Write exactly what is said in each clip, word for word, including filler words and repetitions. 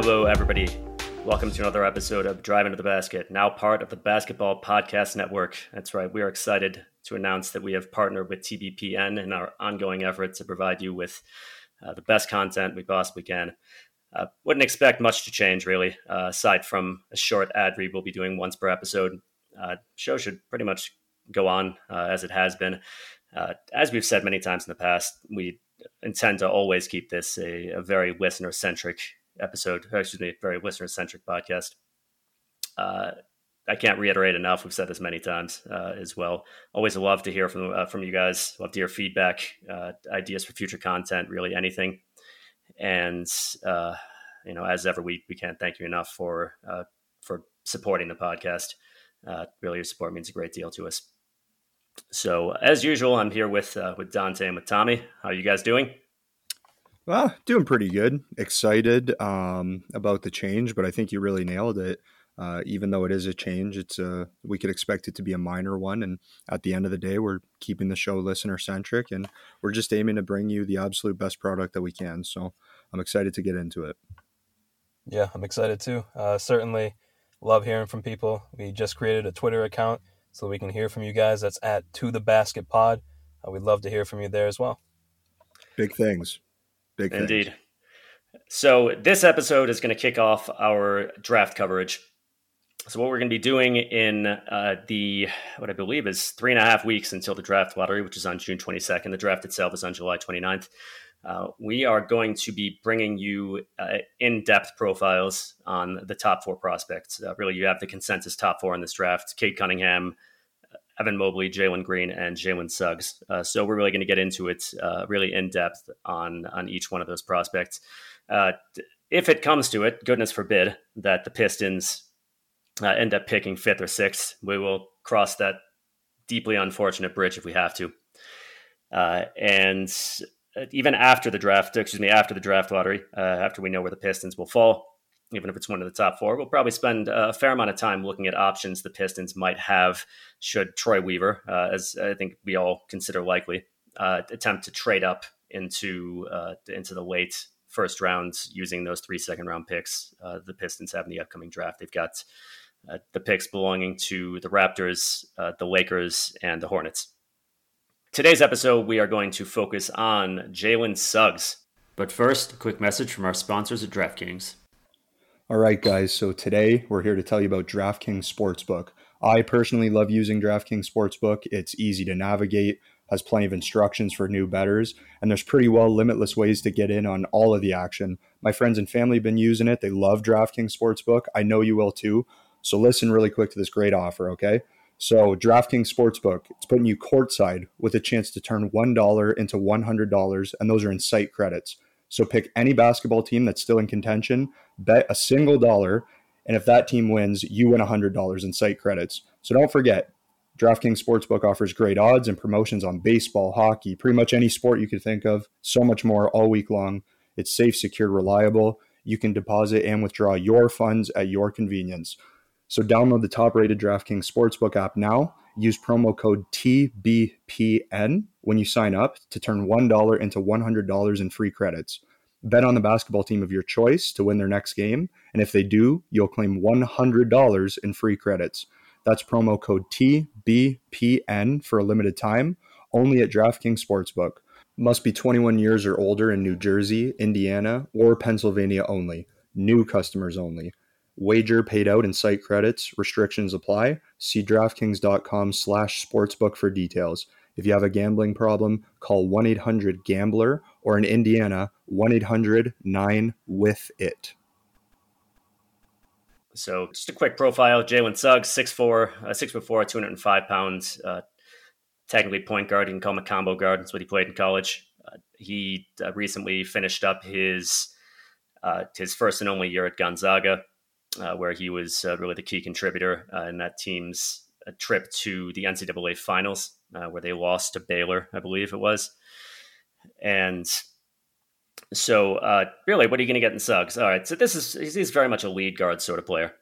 Hello, everybody. Welcome to another episode of Drive into the Basket, now part of the Basketball Podcast Network. That's right. We are excited to announce that we have partnered with T B P N in our ongoing effort to provide you with uh, the best content we possibly can. Uh, wouldn't expect much to change, really, uh, aside from a short ad read we'll be doing once per episode. Uh, show should pretty much go on uh, as it has been. Uh, as we've said many times in the past, we intend to always keep this a, a very listener-centric episode, excuse me, very listener-centric podcast. Uh, I can't reiterate enough. We've said this many times uh, as well. Always love to hear from uh, from you guys. Love to hear feedback, uh, ideas for future content, really anything. And uh, you know, as ever, we we can't thank you enough for uh, for supporting the podcast. Uh, really, your support means a great deal to us. So, as usual, I'm here with uh, with Dante and with Tommy. How are you guys doing? Well, doing pretty good. Excited um, about the change, but I think you really nailed it. Uh, even though it is a change, it's a, we could expect it to be a minor one. And at the end of the day, we're keeping the show listener-centric, and we're just aiming to bring you the absolute best product that we can. So I'm excited to get into it. Yeah, I'm excited too. Uh, certainly love hearing from people. We just created a Twitter account so we can hear from you guys. That's at To The Basket Pod. Uh, we'd love to hear from you there as well. Big things. Big Indeed. Things. So this episode is going to kick off our draft coverage. So what we're going to be doing in uh, the, what I believe is three and a half weeks until the draft lottery, which is on June twenty-second. The draft itself is on July twenty-ninth. Uh, we are going to be bringing you uh, in-depth profiles on the top four prospects. Uh, really, you have the consensus top four in this draft: Cade Cunningham, Evan Mobley, Jalen Green, and Jalen Suggs. Uh, so we're really going to get into it uh, really in depth on, on each one of those prospects. Uh, if it comes to it, goodness forbid that the Pistons uh, end up picking fifth or sixth, we will cross that deeply unfortunate bridge if we have to. Uh, and even after the draft, excuse me, after the draft lottery, uh, after we know where the Pistons will fall, even if it's one of the top four, we'll probably spend a fair amount of time looking at options the Pistons might have should Troy Weaver, uh, as I think we all consider likely, uh, attempt to trade up into uh, into the late first rounds using those three second-round picks uh, the Pistons have in the upcoming draft. They've got uh, the picks belonging to the Raptors, uh, the Lakers, and the Hornets. Today's episode, we are going to focus on Jalen Suggs. But first, a quick message from our sponsors at DraftKings. All right, guys, so today we're here to tell you about DraftKings Sportsbook. I personally love using DraftKings Sportsbook. It's easy to navigate, has plenty of instructions for new bettors, and there's pretty well limitless ways to get in on all of the action. My friends and family have been using it. They love DraftKings Sportsbook. I know you will too. So listen really quick to this great offer, okay? So DraftKings Sportsbook, it's putting you courtside with a chance to turn one dollar into one hundred dollars, and those are in site credits. So pick any basketball team that's still in contention, bet a single dollar, and if that team wins, you win one hundred dollars in site credits. So don't forget, DraftKings Sportsbook offers great odds and promotions on baseball, hockey, pretty much any sport you could think of, so much more all week long. It's safe, secure, reliable. You can deposit and withdraw your funds at your convenience. So download the top-rated DraftKings Sportsbook app now. Use promo code T B P N when you sign up to turn one dollar into one hundred dollars in free credits. Bet on the basketball team of your choice to win their next game, and if they do, you'll claim one hundred dollars in free credits. That's promo code T B P N for a limited time, only at DraftKings Sportsbook. Must be twenty-one years or older in New Jersey, Indiana, or Pennsylvania only. New customers only. Wager paid out in site credits. Restrictions apply. See DraftKings.com slash sportsbook for details. If you have a gambling problem, call one eight hundred gambler or in Indiana, one eight hundred nine with it. So just a quick profile. Jalen Suggs, six foot four, two hundred five pounds. Uh, technically point guard. You can call him a combo guard. That's what he played in college. Uh, he uh, recently finished up his uh, his first and only year at Gonzaga, Uh, where he was uh, really the key contributor uh, in that team's uh, trip to the N C double A finals, uh, where they lost to Baylor, I believe it was. And so uh, really, what are you going to get in Suggs? All right, so this is he's very much a lead guard sort of player,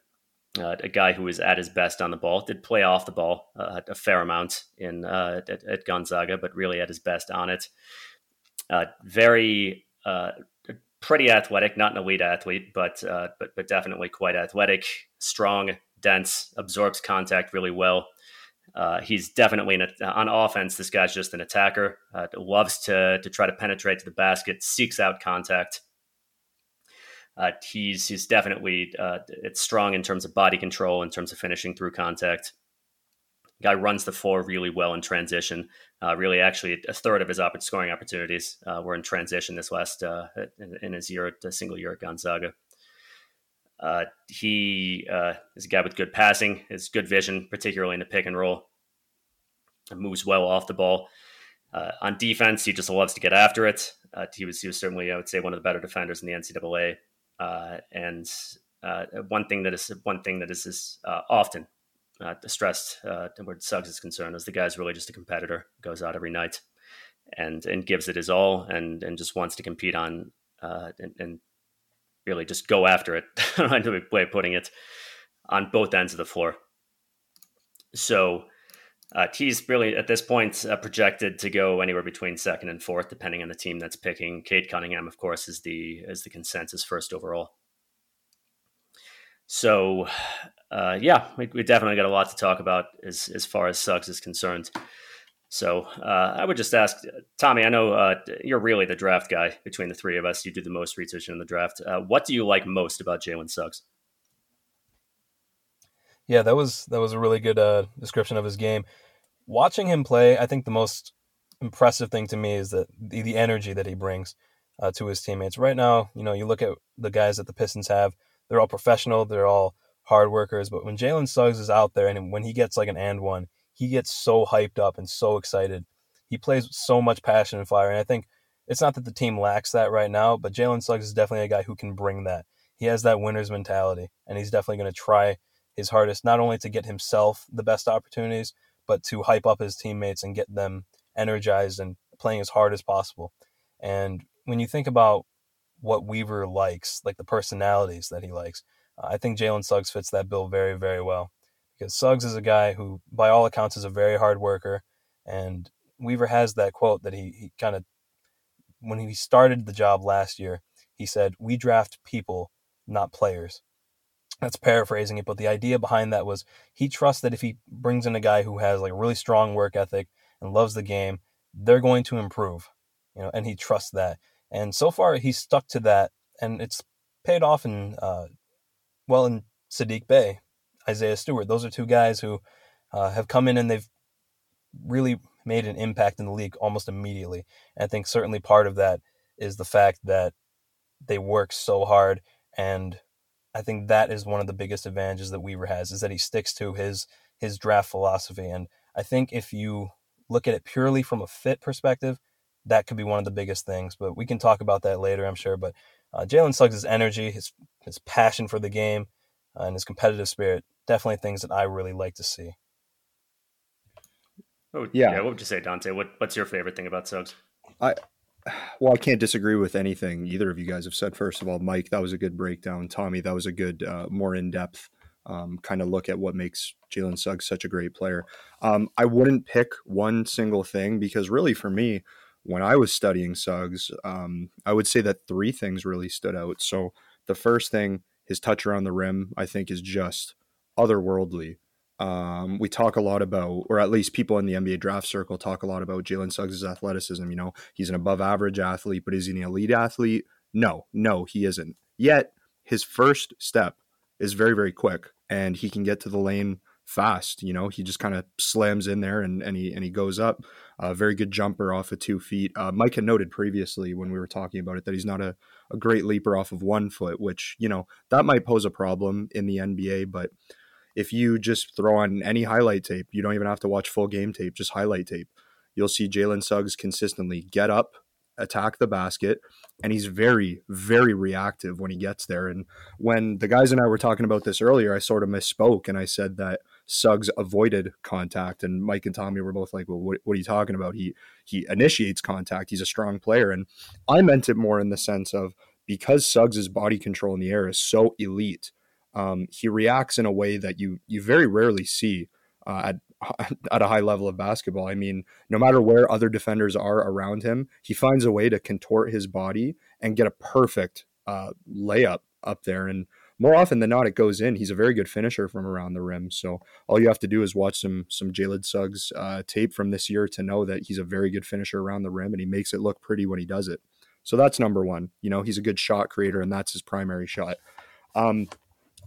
uh, a guy who is at his best on the ball, did play off the ball uh, a fair amount in uh, at, at Gonzaga, but really at his best on it. Uh, very uh, pretty athletic, not an elite athlete, but uh, but but definitely quite athletic, strong, dense, absorbs contact really well. Uh, he's definitely an, on offense. This guy's just an attacker. Uh, loves to to try to penetrate to the basket, seeks out contact. Uh, he's he's definitely uh, it's strong in terms of body control, in terms of finishing through contact. Guy runs the floor really well in transition. Uh, really, actually, a third of his op- scoring opportunities uh, were in transition this last uh, in, in his year, a single year at Gonzaga. Uh, he uh, is a guy with good passing, has good vision, particularly in the pick and roll. And moves well off the ball. Uh, on defense, he just loves to get after it. Uh, he was he was certainly, I would say, one of the better defenders in the N C double A. Uh, and uh, one thing that is one thing that is, is uh, often. Uh, stressed uh, where Suggs is concerned is the guy's really just a competitor, goes out every night and and gives it his all and and just wants to compete on uh, and, and really just go after it. I don't know the way of putting it, on both ends of the floor. So uh, he's really at this point uh, projected to go anywhere between second and fourth, depending on the team that's picking. Cade Cunningham, of course, is the is the consensus first overall. So. Uh, yeah, we, we definitely got a lot to talk about as as far as Suggs is concerned. So uh, I would just ask, Tommy, I know uh, you're really the draft guy between the three of us. You do the most research in the draft. Uh, what do you like most about Jalen Suggs? Yeah, that was that was a really good uh, description of his game. Watching him play, I think the most impressive thing to me is that the, the energy that he brings uh, to his teammates. Right now, you know, you look at the guys that the Pistons have, they're all professional, they're all hard workers, but when Jalen Suggs is out there and when he gets like an and one, he gets so hyped up and so excited. He plays with so much passion and fire, and I think it's not that the team lacks that right now, but Jalen Suggs is definitely a guy who can bring that. He has that winner's mentality, and he's definitely going to try his hardest, not only to get himself the best opportunities, but to hype up his teammates and get them energized and playing as hard as possible. And when you think about what Weaver likes, like the personalities that he likes, I think Jalen Suggs fits that bill very, very well, because Suggs is a guy who, by all accounts, is a very hard worker. And Weaver has that quote that he, he kind of, when he started the job last year, he said, "We draft people, not players." That's paraphrasing it, but the idea behind that was he trusts that if he brings in a guy who has like a really strong work ethic and loves the game, they're going to improve, you know, and he trusts that. And so far he's stuck to that, and it's paid off in, uh, Well, and Sadiq Bey, Isaiah Stewart, those are two guys who uh, have come in and they've really made an impact in the league almost immediately. And I think certainly part of that is the fact that they work so hard. And I think that is one of the biggest advantages that Weaver has, is that he sticks to his his draft philosophy. And I think if you look at it purely from a fit perspective, that could be one of the biggest things. But we can talk about that later, I'm sure. But Uh, Jalen Suggs' energy, his his passion for the game, uh, and his competitive spirit, definitely things that I really like to see. Oh, yeah. yeah. What would you say, Dante? What What's your favorite thing about Suggs? I Well, I can't disagree with anything either of you guys have said. First of all, Mike, that was a good breakdown. Tommy, that was a good, uh, more in-depth um, kind of look at what makes Jalen Suggs such a great player. Um, I wouldn't pick one single thing, because really for me, when I was studying Suggs, um, I would say that three things really stood out. So the first thing, his touch around the rim, I think is just otherworldly. Um, we talk a lot about, or at least people in the N B A draft circle talk a lot about Jalen Suggs' athleticism. You know, he's an above average athlete, but is he an elite athlete? No, no, he isn't. Yet his first step is very, very quick, and he can get to the lane fast. You know, he just kind of slams in there and, and he and he goes up. A uh, very good jumper off of two feet. Uh, Mike had noted previously when we were talking about it that he's not a, a great leaper off of one foot, which, you know, that might pose a problem in the N B A. But if you just throw on any highlight tape, you don't even have to watch full game tape, just highlight tape, you'll see Jalen Suggs consistently get up, attack the basket, and he's very, very reactive when he gets there. And when the guys and I were talking about this earlier, I sort of misspoke and I said that Suggs avoided contact, and Mike and Tommy were both like, well, what, what are you talking about? He he initiates contact. He's a strong player. And I meant it more in the sense of, because Suggs' body control in the air is so elite, um, he reacts in a way that you you very rarely see uh, at, at a high level of basketball. I mean, no matter where other defenders are around him, he finds a way to contort his body and get a perfect uh, layup up there. And more often than not, it goes in. He's a very good finisher from around the rim. So all you have to do is watch some some Jalen Suggs uh, tape from this year to know that he's a very good finisher around the rim, and he makes it look pretty when he does it. So that's number one. You know, he's a good shot creator, and that's his primary shot. Um,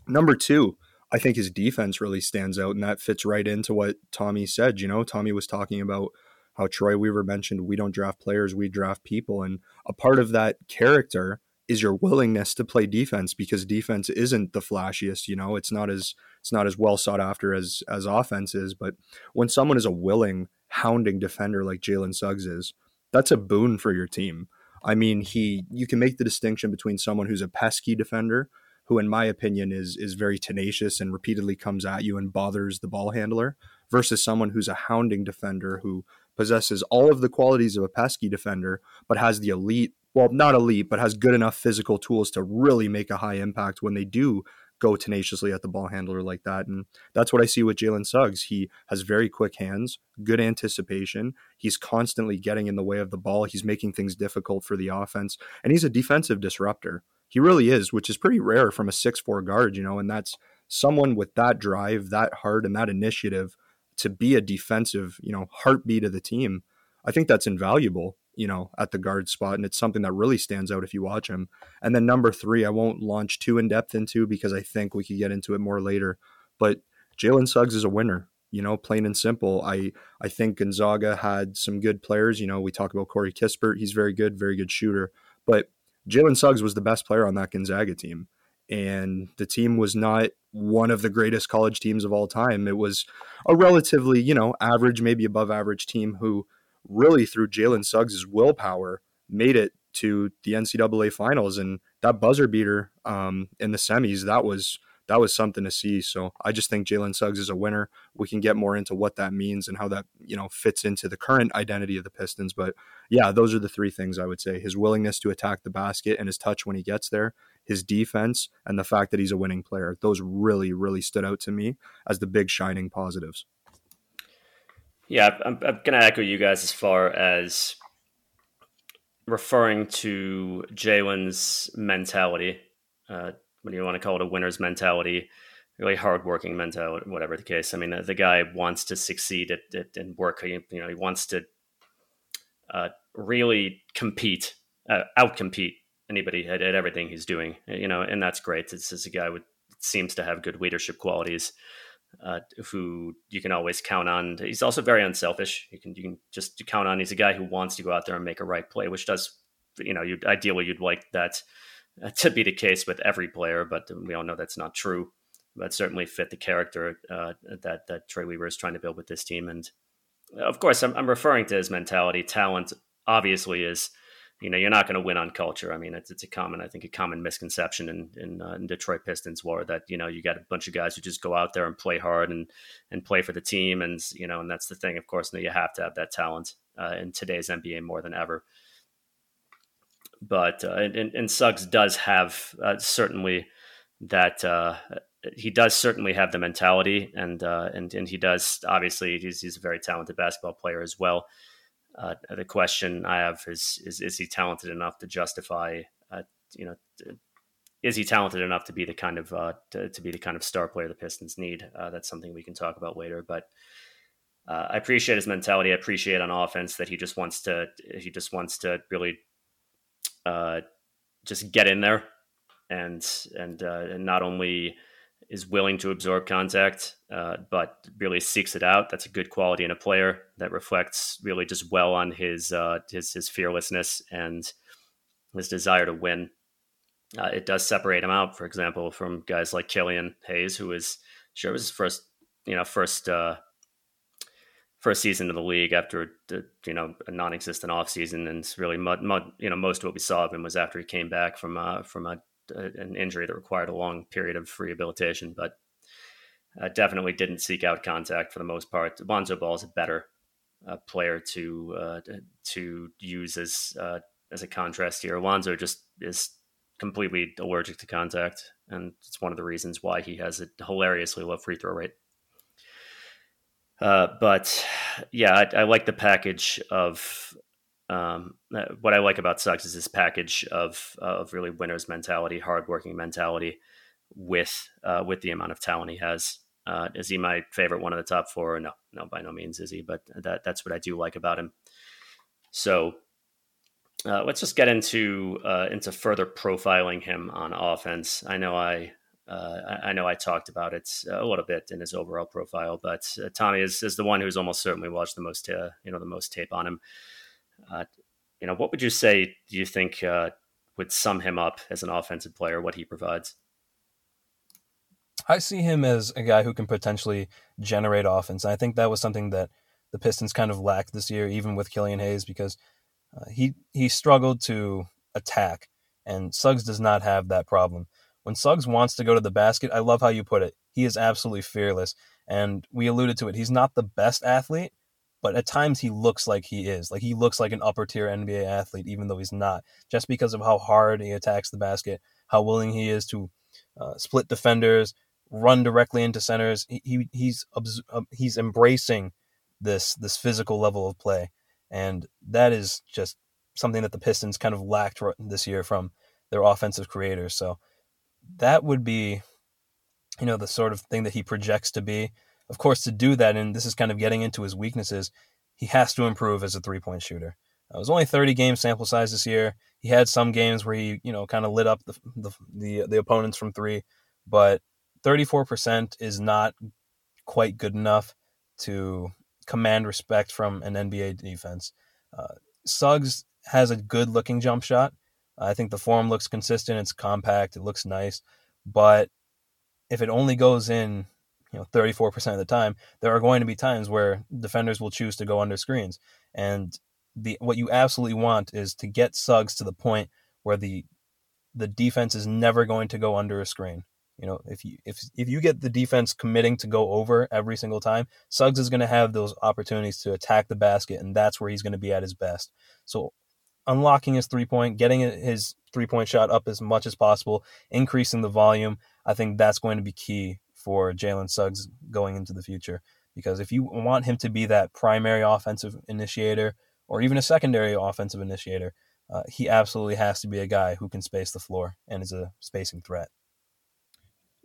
number two, I think his defense really stands out, and that fits right into what Tommy said. You know, Tommy was talking about how Troy Weaver mentioned, we don't draft players, we draft people. And a part of that character is your willingness to play defense, because defense isn't the flashiest, you know, it's not as, it's not as well sought after as, as offense is. But when someone is a willing, hounding defender like Jalen Suggs is, that's a boon for your team. I mean, he, you can make the distinction between someone who's a pesky defender, who in my opinion is, is very tenacious and repeatedly comes at you and bothers the ball handler, versus someone who's a hounding defender who possesses all of the qualities of a pesky defender, but has the elite, well, not elite, but has good enough physical tools to really make a high impact when they do go tenaciously at the ball handler like that. And that's what I see with Jalen Suggs. He has very quick hands, good anticipation. He's constantly getting in the way of the ball. He's making things difficult for the offense, and he's a defensive disruptor. He really is, which is pretty rare from a six foot four guard, you know, and that's someone with that drive, that heart, and that initiative to be a defensive, you know, heartbeat of the team. I think that's invaluable, you know, at the guard spot. And it's something that really stands out if you watch him. And then number three, I won't launch too in depth into, because I think we could get into it more later, but Jalen Suggs is a winner, you know, plain and simple. I, I think Gonzaga had some good players. You know, we talk about Corey Kispert. He's very good, very good shooter, but Jalen Suggs was the best player on that Gonzaga team. And the team was not one of the greatest college teams of all time. It was a relatively, you know, average, maybe above average team who really through Jalen Suggs' willpower made it to the N C double A finals. And that buzzer beater um, in the semis, that was, that was something to see. So I just think Jalen Suggs is a winner. We can get more into what that means and how that, you know, fits into the current identity of the Pistons. But yeah, those are the three things I would say: his willingness to attack the basket and his touch when he gets there, his defense, and the fact that he's a winning player. Those really, really stood out to me as the big shining positives. Yeah, I'm, I'm going to echo you guys as far as referring to Jalen's mentality. Uh, what do you want to call it? A winner's mentality, really hardworking mentality, whatever the case. I mean, the, the guy wants to succeed at, at, and work. You know, he wants to uh, really compete, uh, out-compete anybody at, at everything he's doing. You know, and that's great. This is a guy who seems to have good leadership qualities. Uh, who you can always count on. He's also very unselfish. You can you can just count on. He's a guy who wants to go out there and make a right play, which does, you know, you'd, ideally you'd like that to be the case with every player, but we all know that's not true. That certainly fit the character uh, that that Troy Weaver is trying to build with this team. And of course, I'm, I'm referring to his mentality. Talent obviously is, you know, you're not going to win on culture. I mean, it's, it's a common, I think, a common misconception in in, uh, in Detroit Pistons war that, you know, you got a bunch of guys who just go out there and play hard and and play for the team. And, you know, and that's the thing, of course, you have to have that talent uh, in today's N B A more than ever. But uh, and, and Suggs does have uh, certainly that uh, he does certainly have the mentality and uh, and and he does. Obviously, he's, he's a very talented basketball player as well. Uh, the question I have is, is, is he talented enough to justify, uh, you know, is he talented enough to be the kind of, uh, to, to be the kind of star player the Pistons need? Uh, that's something we can talk about later, but uh, I appreciate his mentality. I appreciate on offense that he just wants to, he just wants to really uh, just get in there and, and, uh, and not only is willing to absorb contact, uh, but really seeks it out. That's a good quality in a player that reflects really just well on his uh, his, his fearlessness and his desire to win. Uh, it does separate him out, for example, from guys like Killian Hayes, who is sure it was his first you know first uh, first season of the league after the, you know a non-existent offseason, and really mud, mud, you know most of what we saw of him was after he came back from uh, from a. an injury that required a long period of rehabilitation, but uh, definitely didn't seek out contact for the most part. Lonzo Ball is a better uh, player to uh, to use as uh, as a contrast here. Lonzo just is completely allergic to contact, and it's one of the reasons why he has a hilariously low free throw rate. Uh, but yeah, I, I like the package of Um, what I like about Suggs is this package of of really winner's mentality, hardworking mentality, with uh, with the amount of talent he has. Uh, is he my favorite one of the top four? No, no, by no means is he, but that that's what I do like about him. So uh, let's just get into uh, into further profiling him on offense. I know I uh, I know I talked about it a little bit in his overall profile, but uh, Tommy is is the one who's almost certainly watched the most uh, you know the most tape on him. Uh, you know, what would you say, do you think, uh, would sum him up as an offensive player, what he provides? I see him as a guy who can potentially generate offense. I think that was something that the Pistons kind of lacked this year, even with Killian Hayes, because uh, he, he struggled to attack, and Suggs does not have that problem. When Suggs wants to go to the basket, I love how you put it. He is absolutely fearless, and we alluded to it. He's not the best athlete, but at times he looks like he is. Like, he looks like an upper-tier N B A athlete, even though he's not, just because of how hard he attacks the basket, how willing he is to uh, split defenders, run directly into centers. He, he he's uh, he's embracing this this physical level of play, and that is just something that the Pistons kind of lacked this year from their offensive creators. So that would be, you know, the sort of thing that he projects to be. Of course, to do that, and this is kind of getting into his weaknesses, he has to improve as a three-point shooter. It was only thirty-game sample size this year. He had some games where he, you know, kind of lit up the the the, the opponents from three, but thirty-four percent is not quite good enough to command respect from an N B A defense. Uh, Suggs has a good-looking jump shot. I think the form looks consistent. It's compact. It looks nice. But if it only goes in, you know, thirty-four percent of the time, there are going to be times where defenders will choose to go under screens. And the what you absolutely want is to get Suggs to the point where the the defense is never going to go under a screen. You know, if you if if you get the defense committing to go over every single time, Suggs is going to have those opportunities to attack the basket, and that's where he's going to be at his best. So unlocking his three-point, getting his three-point shot up as much as possible, increasing the volume, I think that's going to be key for Jalen Suggs going into the future, because if you want him to be that primary offensive initiator or even a secondary offensive initiator, uh, he absolutely has to be a guy who can space the floor and is a spacing threat.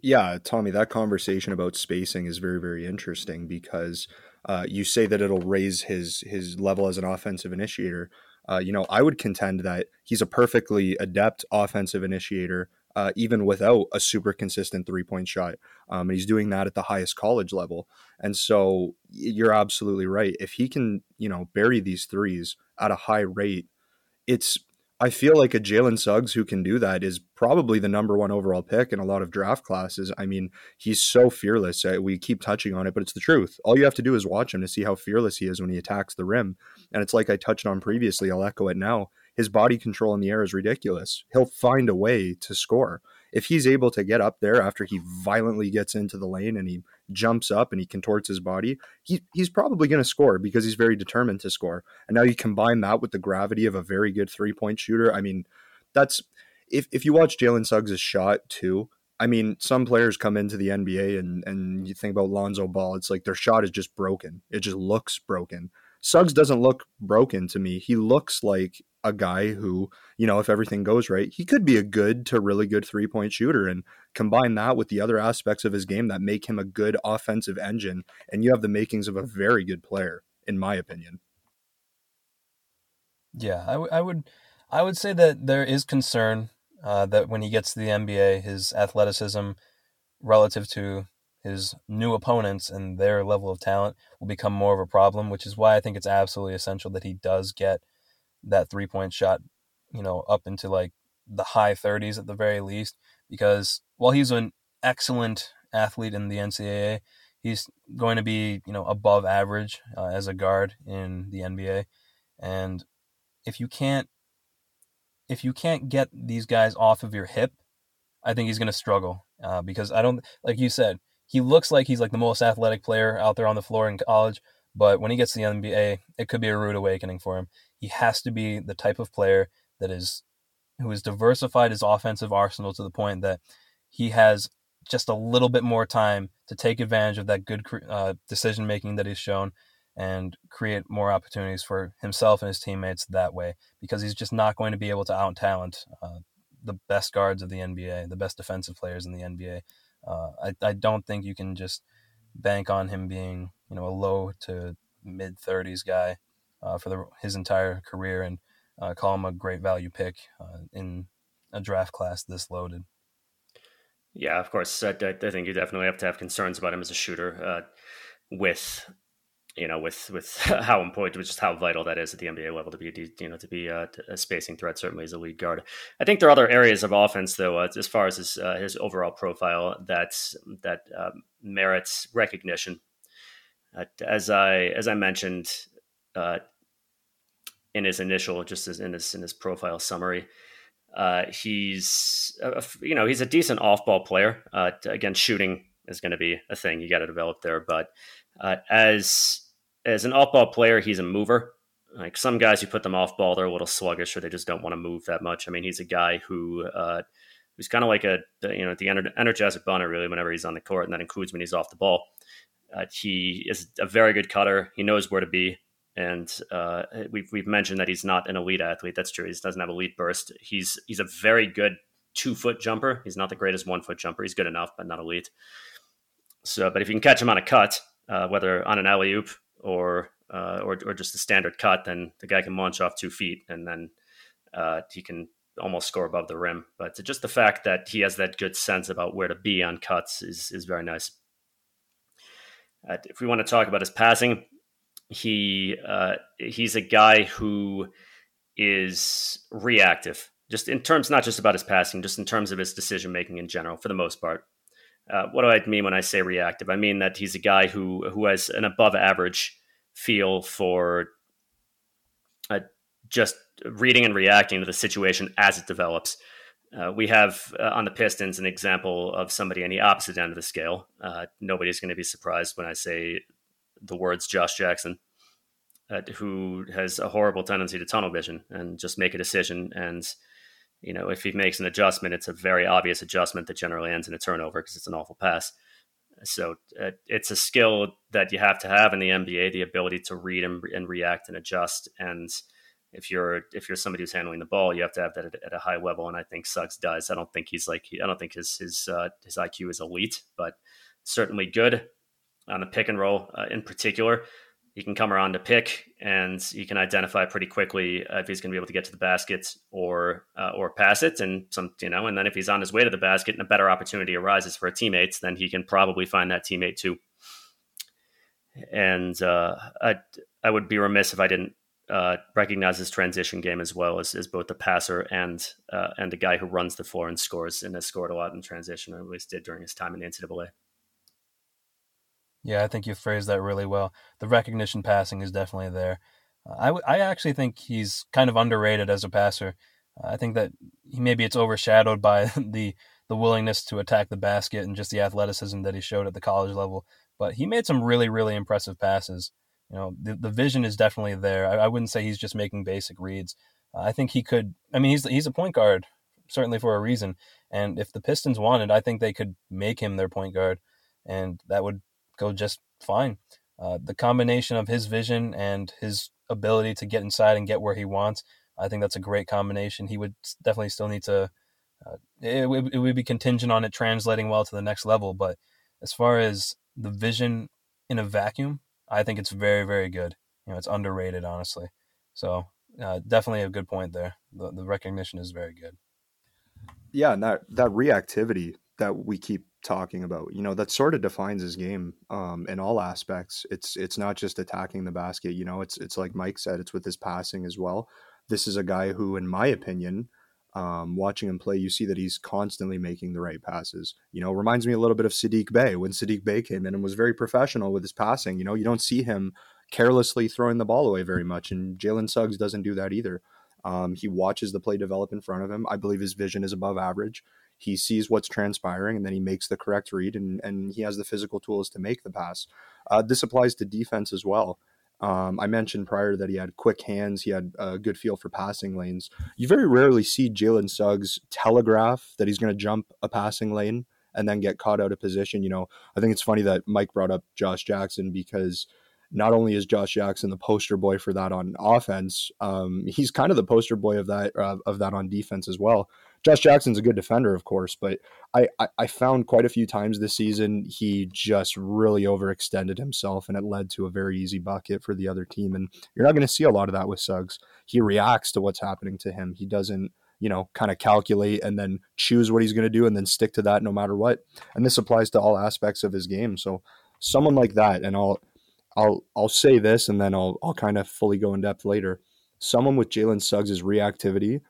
Yeah, Tommy, that conversation about spacing is very, very interesting, because uh, you say that it'll raise his his level as an offensive initiator. Uh, you know, I would contend that he's a perfectly adept offensive initiator, Uh, even without a super consistent three-point shot. Um, and he's doing that at the highest college level. And so you're absolutely right. If he can, you know, bury these threes at a high rate, it's, I feel like a Jalen Suggs who can do that is probably the number one overall pick in a lot of draft classes. I mean, he's so fearless. We keep touching on it, but it's the truth. All you have to do is watch him to see how fearless he is when he attacks the rim. And it's like I touched on previously, I'll echo it now. His body control in the air is ridiculous. He'll find a way to score. If he's able to get up there after he violently gets into the lane and he jumps up and he contorts his body, he, he's probably going to score, because he's very determined to score. And now you combine that with the gravity of a very good three-point shooter. I mean, that's if, if you watch Jalen Suggs' shot too, I mean, some players come into the N B A and, and you think about Lonzo Ball, it's like their shot is just broken. It just looks broken. Suggs doesn't look broken to me. He looks like a guy who, you know, if everything goes right, he could be a good to really good three-point shooter, and combine that with the other aspects of his game that make him a good offensive engine, and you have the makings of a very good player, in my opinion. Yeah, I, w- I would I would say that there is concern uh, that when he gets to the N B A, his athleticism relative to his new opponents and their level of talent will become more of a problem, which is why I think it's absolutely essential that he does get that three-point shot, you know, up into like the high thirties at the very least, because while he's an excellent athlete in the N C double A, he's going to be, you know, above average uh, as a guard in the N B A. And if you can't, if you can't get these guys off of your hip, I think he's going to struggle uh, because I don't, like you said, he looks like he's like the most athletic player out there on the floor in college, but when he gets to the N B A, it could be a rude awakening for him. He has to be the type of player that is, who has diversified his offensive arsenal to the point that he has just a little bit more time to take advantage of that good uh, decision-making that he's shown, and create more opportunities for himself and his teammates that way, because he's just not going to be able to out-talent uh, the best guards of the N B A, the best defensive players in the N B A. Uh, I, I don't think you can just bank on him being, you know, a low to mid-thirties guy uh, for the, his entire career and uh, call him a great value pick uh, in a draft class this loaded. Yeah, of course. I, I think you definitely have to have concerns about him as a shooter uh, with... you know, with, with how important, just how vital that is at the N B A level to be, you know, to be a, a spacing threat, certainly as a lead guard. I think there are other areas of offense though, uh, as far as his, uh, his overall profile, that's, that uh, merits recognition. Uh, as I, as I mentioned uh, in his initial, just as in his, in his profile summary, uh, he's, uh, you know, he's a decent off ball player. Uh, again, shooting is going to be a thing you got to develop there, but uh, as, As an off-ball player, he's a mover. Like some guys, you put them off-ball, they're a little sluggish, or they just don't want to move that much. I mean, he's a guy who uh, who's kind of like a you know the energetic bunter, really, whenever he's on the court, and that includes when he's off the ball. Uh, he is a very good cutter. He knows where to be, and uh, we've we've mentioned that he's not an elite athlete. That's true. He doesn't have elite burst. He's he's a very good two-foot jumper. He's not the greatest one-foot jumper. He's good enough, but not elite. So, but if you can catch him on a cut, uh, whether on an alley-oop, or, uh, or or just a standard cut, then the guy can launch off two feet and then uh, he can almost score above the rim. But just the fact that he has that good sense about where to be on cuts is, is very nice. Uh, if we want to talk about his passing, he uh, he's a guy who is reactive, just in terms, not just about his passing, just in terms of his decision-making in general, for the most part. Uh, what do I mean when I say reactive? I mean that he's a guy who who has an above average feel for uh, just reading and reacting to the situation as it develops. Uh, we have uh, on the Pistons an example of somebody on the opposite end of the scale. Uh, nobody's going to be surprised when I say the words Josh Jackson, uh, who has a horrible tendency to tunnel vision and just make a decision, and you know, if he makes an adjustment, it's a very obvious adjustment that generally ends in a turnover because it's an awful pass. So uh, it's a skill that you have to have in the N B A, the ability to read and, and react and adjust. And if you're if you're somebody who's handling the ball, you have to have that at, at a high level. And I think Suggs does. I don't think he's like I don't think his his uh, his I Q is elite, but certainly good on the pick and roll uh, in particular. He can come around to pick, and he can identify pretty quickly uh, if he's going to be able to get to the basket or uh, or pass it. And some, you know, and then if he's on his way to the basket and a better opportunity arises for a teammate, then he can probably find that teammate too. And uh, I I would be remiss if I didn't uh, recognize his transition game as well as, as both the passer and uh, and the guy who runs the floor and scores and has scored a lot in transition, or at least did during his time in the N C double A. Yeah, I think you phrased that really well. The recognition passing is definitely there. Uh, I, w- I actually think he's kind of underrated as a passer. Uh, I think that he, maybe it's overshadowed by the, the willingness to attack the basket and just the athleticism that he showed at the college level. But he made some really, really impressive passes. You know, the, the vision is definitely there. I, I wouldn't say he's just making basic reads. Uh, I think he could – I mean, he's he's a point guard, certainly for a reason. And if the Pistons wanted, I think they could make him their point guard, and that would – go just fine. Uh, the combination of his vision and his ability to get inside and get where he wants, I think that's a great combination. He would definitely still need to, uh, it, it would be contingent on it translating well to the next level. But as far as the vision in a vacuum, I think it's very, very good. You know, it's underrated, honestly. So uh, definitely a good point there. The, the recognition is very good. Yeah. And that, that reactivity that we keep talking about, you know, that sort of defines his game um in all aspects. It's it's not just attacking the basket. You know, it's it's like Mike said, it's with his passing as well. This is a guy who, in my opinion, um watching him play, you see that he's constantly making the right passes. You know, reminds me a little bit of Sadiq Bey when Sadiq Bey came in and was very professional with his passing. You know, you don't see him carelessly throwing the ball away very much, and Jalen Suggs doesn't do that either. Um he watches the play develop in front of him. I believe his vision is above average. He sees what's transpiring, and then he makes the correct read, and, and he has the physical tools to make the pass. Uh, this applies to defense as well. Um, I mentioned prior that he had quick hands. He had a good feel for passing lanes. You very rarely see Jalen Suggs telegraph that he's going to jump a passing lane and then get caught out of position. You know, I think it's funny that Mike brought up Josh Jackson because not only is Josh Jackson the poster boy for that on offense, um, he's kind of the poster boy of that uh, of that on defense as well. Josh Jackson's a good defender, of course, but I, I, I found quite a few times this season he just really overextended himself, and it led to a very easy bucket for the other team. And you're not going to see a lot of that with Suggs. He reacts to what's happening to him. He doesn't, you know, kind of calculate and then choose what he's going to do and then stick to that no matter what. And this applies to all aspects of his game. So someone like that, and I'll I'll I'll say this, and then I'll I'll kind of fully go in depth later. Someone with Jalen Suggs' reactivity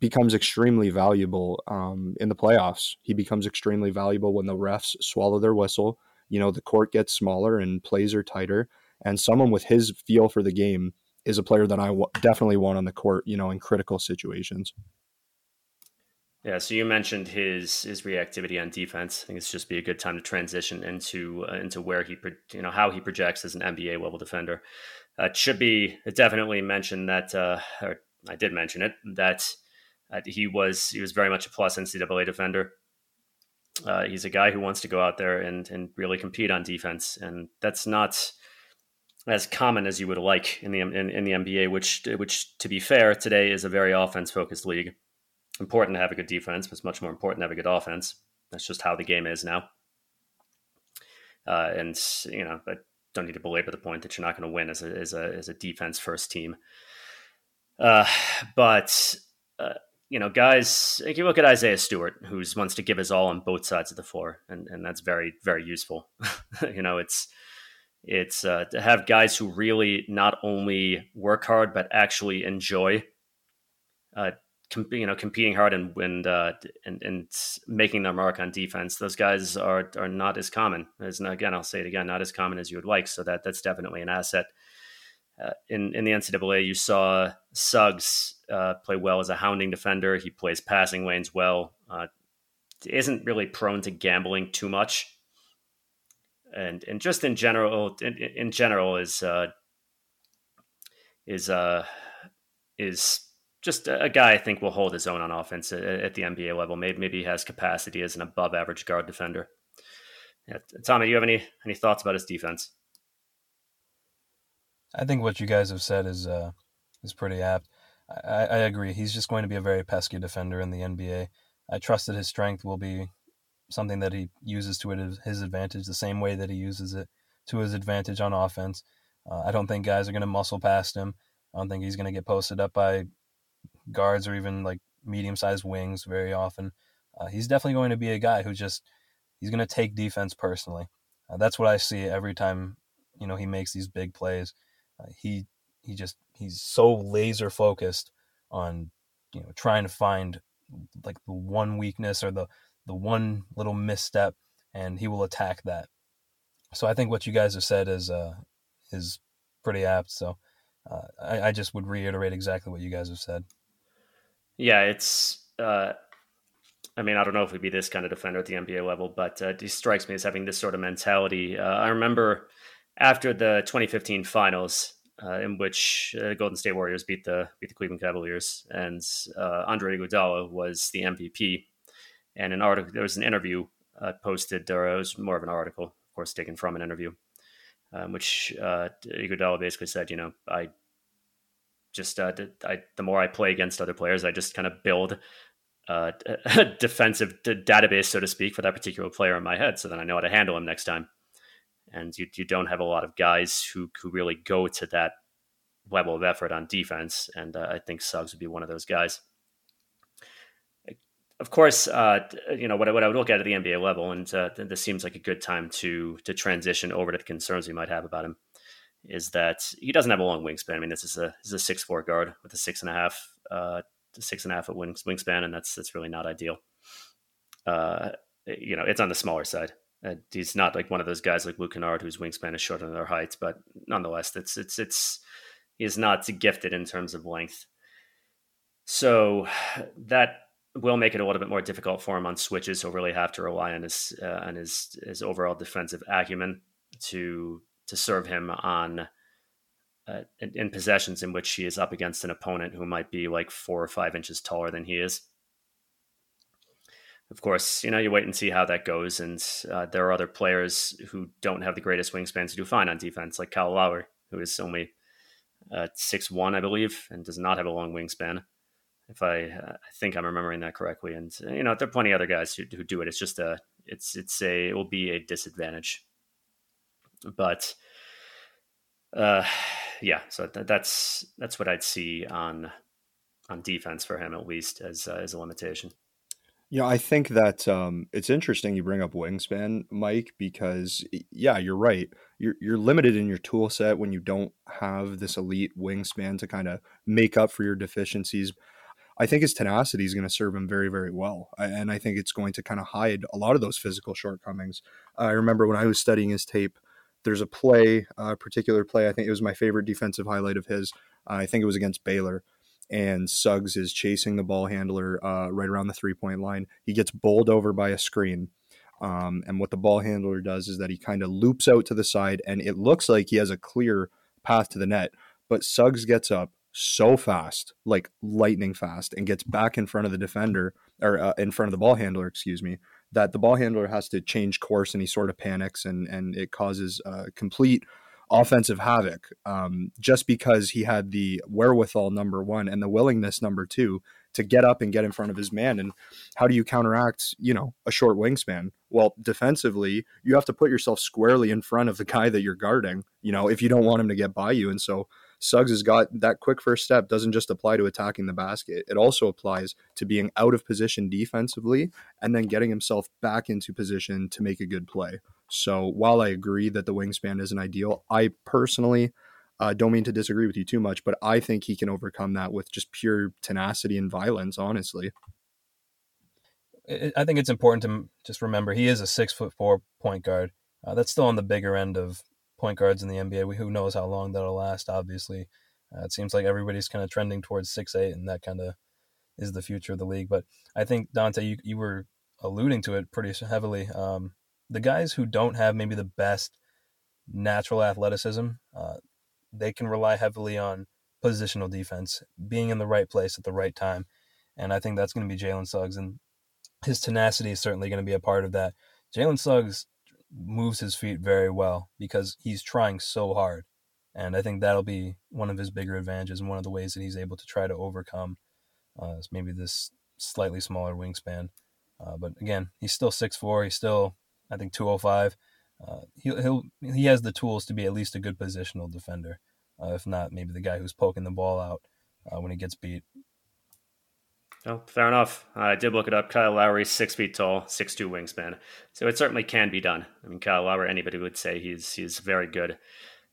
becomes extremely valuable um, in the playoffs. He becomes extremely valuable when the refs swallow their whistle. You know, the court gets smaller and plays are tighter. And someone with his feel for the game is a player that I w- definitely want on the court, you know, in critical situations. Yeah, so you mentioned his his reactivity on defense. I think it's just be a good time to transition into uh, into where he, pro- you know, how he projects as an N B A level defender. Uh, it should be it definitely mentioned that, uh, or I did mention it, that uh, he was he was very much a plus N C double A defender. Uh, he's a guy who wants to go out there and and really compete on defense, and that's not as common as you would like in the in, in the N B A, which which to be fair today is a very offense focused league. Important to have a good defense, but it's much more important to have a good offense. That's just how the game is now. Uh, and, you know, I don't need to belabor the point that you're not going to win as a, as a, as a defense first team. Uh, but, uh, you know, guys, if you look at Isaiah Stewart, who wants to give his all on both sides of the floor, and, and that's very, very useful. You know, it's, it's uh, to have guys who really not only work hard, but actually enjoy uh Com- you know, competing hard and and, uh, and and making their mark on defense. Those guys are are not as common. As again, I'll say it again, not as common as you would like. So that that's definitely an asset. Uh, in in the N C double A, you saw Suggs uh, play well as a hounding defender. He plays passing lanes well. Uh, isn't really prone to gambling too much. And and just in general, in, in general is uh, is uh, is. Just a guy I think will hold his own on offense at the N B A level. Maybe, maybe he has capacity as an above-average guard defender. Yeah. Tommy, do you have any any thoughts about his defense? I think what you guys have said is uh, is pretty apt. I, I agree. He's just going to be a very pesky defender in the N B A. I trust that his strength will be something that he uses to his advantage, the same way that he uses it to his advantage on offense. Uh, I don't think guys are going to muscle past him. I don't think he's going to get posted up by guards or even like medium-sized wings very often. Uh, he's definitely going to be a guy who just he's going to take defense personally. Uh, that's what I see every time, you know, he makes these big plays. Uh, he he just he's so laser focused on, you know, trying to find like the one weakness or the the one little misstep, and he will attack that. So I think what you guys have said is uh is pretty apt. So uh, I, I just would reiterate exactly what you guys have said. Yeah, it's, uh, I mean, I don't know if we'd be this kind of defender at the N B A level, but uh, he strikes me as having this sort of mentality. Uh, I remember after the twenty fifteen finals uh, in which the uh, Golden State Warriors beat the beat the Cleveland Cavaliers, and uh, Andre Iguodala was the M V P. And an article, there was an interview uh, posted, or it was more of an article, of course, taken from an interview, um, which uh, Iguodala basically said, you know, I, Just uh, I, the more I play against other players, I just kind of build uh, a defensive d- database, so to speak, for that particular player in my head. So then I know how to handle him next time. And you you don't have a lot of guys who who really go to that level of effort on defense. And uh, I think Suggs would be one of those guys. Of course, uh, you know, what I, what I would look at at the N B A level, and uh, this seems like a good time to to transition over to the concerns we might have about him, is that he doesn't have a long wingspan. I mean, this is a this is a six four guard with a six and a half uh six and a half foot wing, wingspan, and that's that's really not ideal. Uh, you know, it's on the smaller side. Uh, he's not like one of those guys like Luke Kennard, whose wingspan is shorter than their height, but nonetheless, that's it's it's he's not gifted in terms of length. So that will make it a little bit more difficult for him on switches. He'll really have to rely on his uh, on his his overall defensive acumen to. to serve him on uh, in, in possessions in which he is up against an opponent who might be like four or five inches taller than he is. of course, you know, you wait and see how that goes. And uh, there are other players who don't have the greatest wingspans who do fine on defense, like Kyle Lowry, who is only uh, six one, I believe, and does not have a long wingspan. If I, uh, I think I'm remembering that correctly. And, you know, there are plenty of other guys who, who do it. It's just a, it's, it's a, it will be a disadvantage. But, uh, yeah, so th- that's, that's what I'd see on, on defense for him, at least as, uh, as a limitation. Yeah, I think that um, it's interesting you bring up wingspan, Mike, because, yeah, you're right. You're, you're limited in your tool set when you don't have this elite wingspan to kind of make up for your deficiencies. I think his tenacity is going to serve him very, very well. And I think it's going to kind of hide a lot of those physical shortcomings. I remember when I was studying his tape, there's a play, a particular play. I think it was my favorite defensive highlight of his. I think it was against Baylor. And Suggs is chasing the ball handler uh, right around the three-point line. He gets bowled over by a screen. Um, and what the ball handler does is that he kind of loops out to the side, and it looks like he has a clear path to the net. But Suggs gets up so fast, like lightning fast, and gets back in front of the defender, or uh, in front of the ball handler, excuse me, that the ball handler has to change course, and he sort of panics, and, and it causes uh, complete offensive havoc, um, just because he had the wherewithal, number one, and the willingness, number two, to get up and get in front of his man. And how do you counteract, you know, a short wingspan? Well, defensively, you have to put yourself squarely in front of the guy that you're guarding, you know, if you don't want him to get by you. And so Suggs has got that quick first step. Doesn't just apply to attacking the basket. It also applies to being out of position defensively and then getting himself back into position to make a good play. So while I agree that the wingspan isn't ideal, I personally uh, don't mean to disagree with you too much, but I think he can overcome that with just pure tenacity and violence, honestly. I think it's important to just remember he is a six foot four point guard. Uh, that's still on the bigger end of point guards in the N B A. We, who knows how long that'll last, obviously. Uh, it seems like everybody's kind of trending towards six eight, and that kind of is the future of the league. But I think, Dante, you, you were alluding to it pretty heavily. Um, the guys who don't have maybe the best natural athleticism, uh, they can rely heavily on positional defense, being in the right place at the right time. And I think that's going to be Jalen Suggs, and his tenacity is certainly going to be a part of that. Jalen Suggs moves his feet very well because he's trying so hard. And I think that'll be one of his bigger advantages and one of the ways that he's able to try to overcome uh, maybe this slightly smaller wingspan. Uh, but again, he's still six four. He's still, I think, two oh five. Uh, he'll, he'll, he has the tools to be at least a good positional defender. Uh, if not, maybe the guy who's poking the ball out uh, when he gets beat. Oh, fair enough. I did look it up. Kyle Lowry, six feet tall, six two wingspan. So it certainly can be done. I mean, Kyle Lowry, anybody would say he's he's very good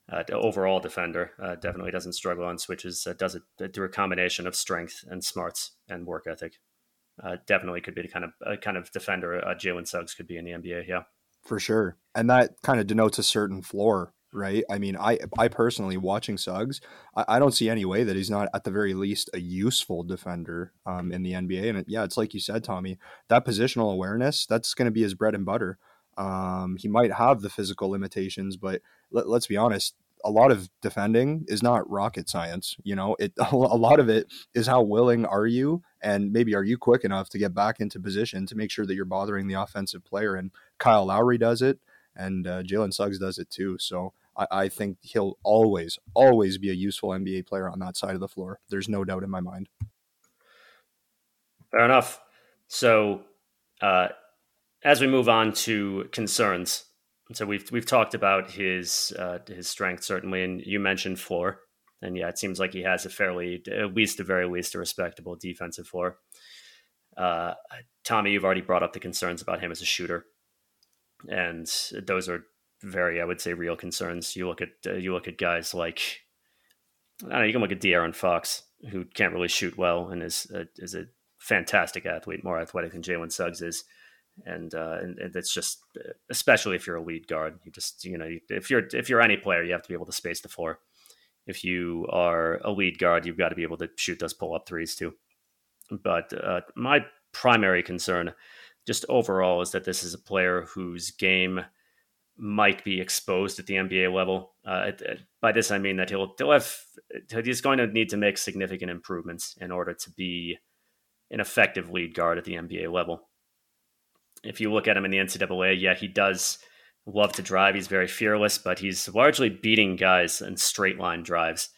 uh, overall defender. Uh, definitely doesn't struggle on switches. Uh, does it through a combination of strength and smarts and work ethic. Uh, definitely could be the kind of uh, kind of defender uh, Jalen Suggs could be in the N B A. Yeah, for sure. And that kind of denotes a certain floor, right? I mean, I I personally, watching Suggs, I, I don't see any way that he's not at the very least a useful defender um, in the N B A. And it, yeah, it's like you said, Tommy, that positional awareness, that's going to be his bread and butter. Um, he might have the physical limitations, but let, let's be honest, a lot of defending is not rocket science. You know, it a lot of it is how willing are you, and maybe are you quick enough to get back into position to make sure that you're bothering the offensive player. And Kyle Lowry does it, and uh, Jalen Suggs does it too. So I, I think he'll always, always be a useful N B A player on that side of the floor. There's no doubt in my mind. Fair enough. So uh, as we move on to concerns, so we've we've talked about his uh, his strength, certainly, and you mentioned floor. And yeah, it seems like he has a fairly, at least the very least, a respectable defensive floor. Uh, Tommy, you've already brought up the concerns about him as a shooter. And those are very, I would say, real concerns. You look at uh, you look at guys like, I don't know, you can look at De'Aaron Fox, who can't really shoot well and is a, is a fantastic athlete, more athletic than Jalen Suggs is. And, uh, and and it's just, especially if you're a lead guard, you just, you know, if you're, if you're any player, you have to be able to space the floor. If you are a lead guard, you've got to be able to shoot those pull-up threes too. But uh, my primary concern just overall is that this is a player whose game might be exposed at the N B A level. Uh, by this, I mean that he'll, he'll have, he's going to need to make significant improvements in order to be an effective lead guard at the N B A level. if you look at him in the N C double A, yeah, he does love to drive. He's very fearless, but he's largely beating guys in straight line drives.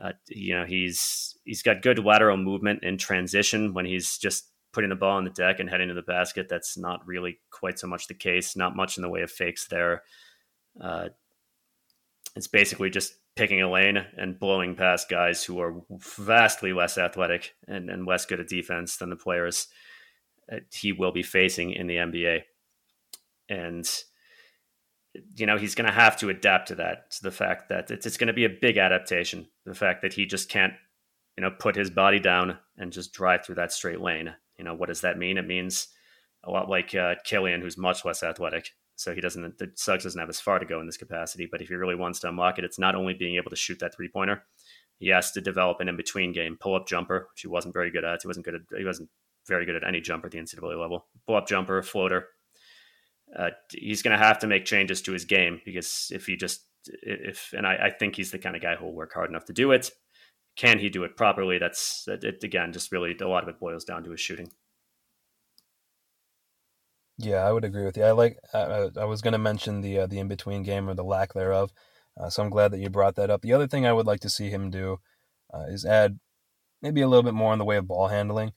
Uh, you know, he's he's got good lateral movement in transition when he's just putting the ball on the deck and heading to the basket. That's not really quite so much the case. Not much in the way of fakes there. Uh, it's basically just picking a lane and blowing past guys who are vastly less athletic and, and less good at defense than the players he will be facing in the N B A. And, you know, he's going to have to adapt to that. To the fact that it's, it's going to be a big adaptation. The fact that he just can't, you know, put his body down and just drive through that straight lane. You know, what does that mean? It means a lot like uh, Killian, who's much less athletic. So he doesn't, the Suggs doesn't have as far to go in this capacity, but if he really wants to unlock it, it's not only being able to shoot that three pointer. He has to develop an in-between game, pull up jumper, which he wasn't very good at. He wasn't good at, he wasn't very good at any jumper at the N C double A level, pull up jumper, floater. Uh, he's going to have to make changes to his game because if he just, if, and I, I think he's the kind of guy who'll work hard enough to do it. Can he do it properly? That's it. Again, just really a lot of it boils down to his shooting. Yeah, I would agree with you. I like. I, I was going to mention the uh, the in between game or the lack thereof, uh, so I'm glad that you brought that up. The other thing I would like to see him do uh, is add maybe a little bit more in the way of ball handling.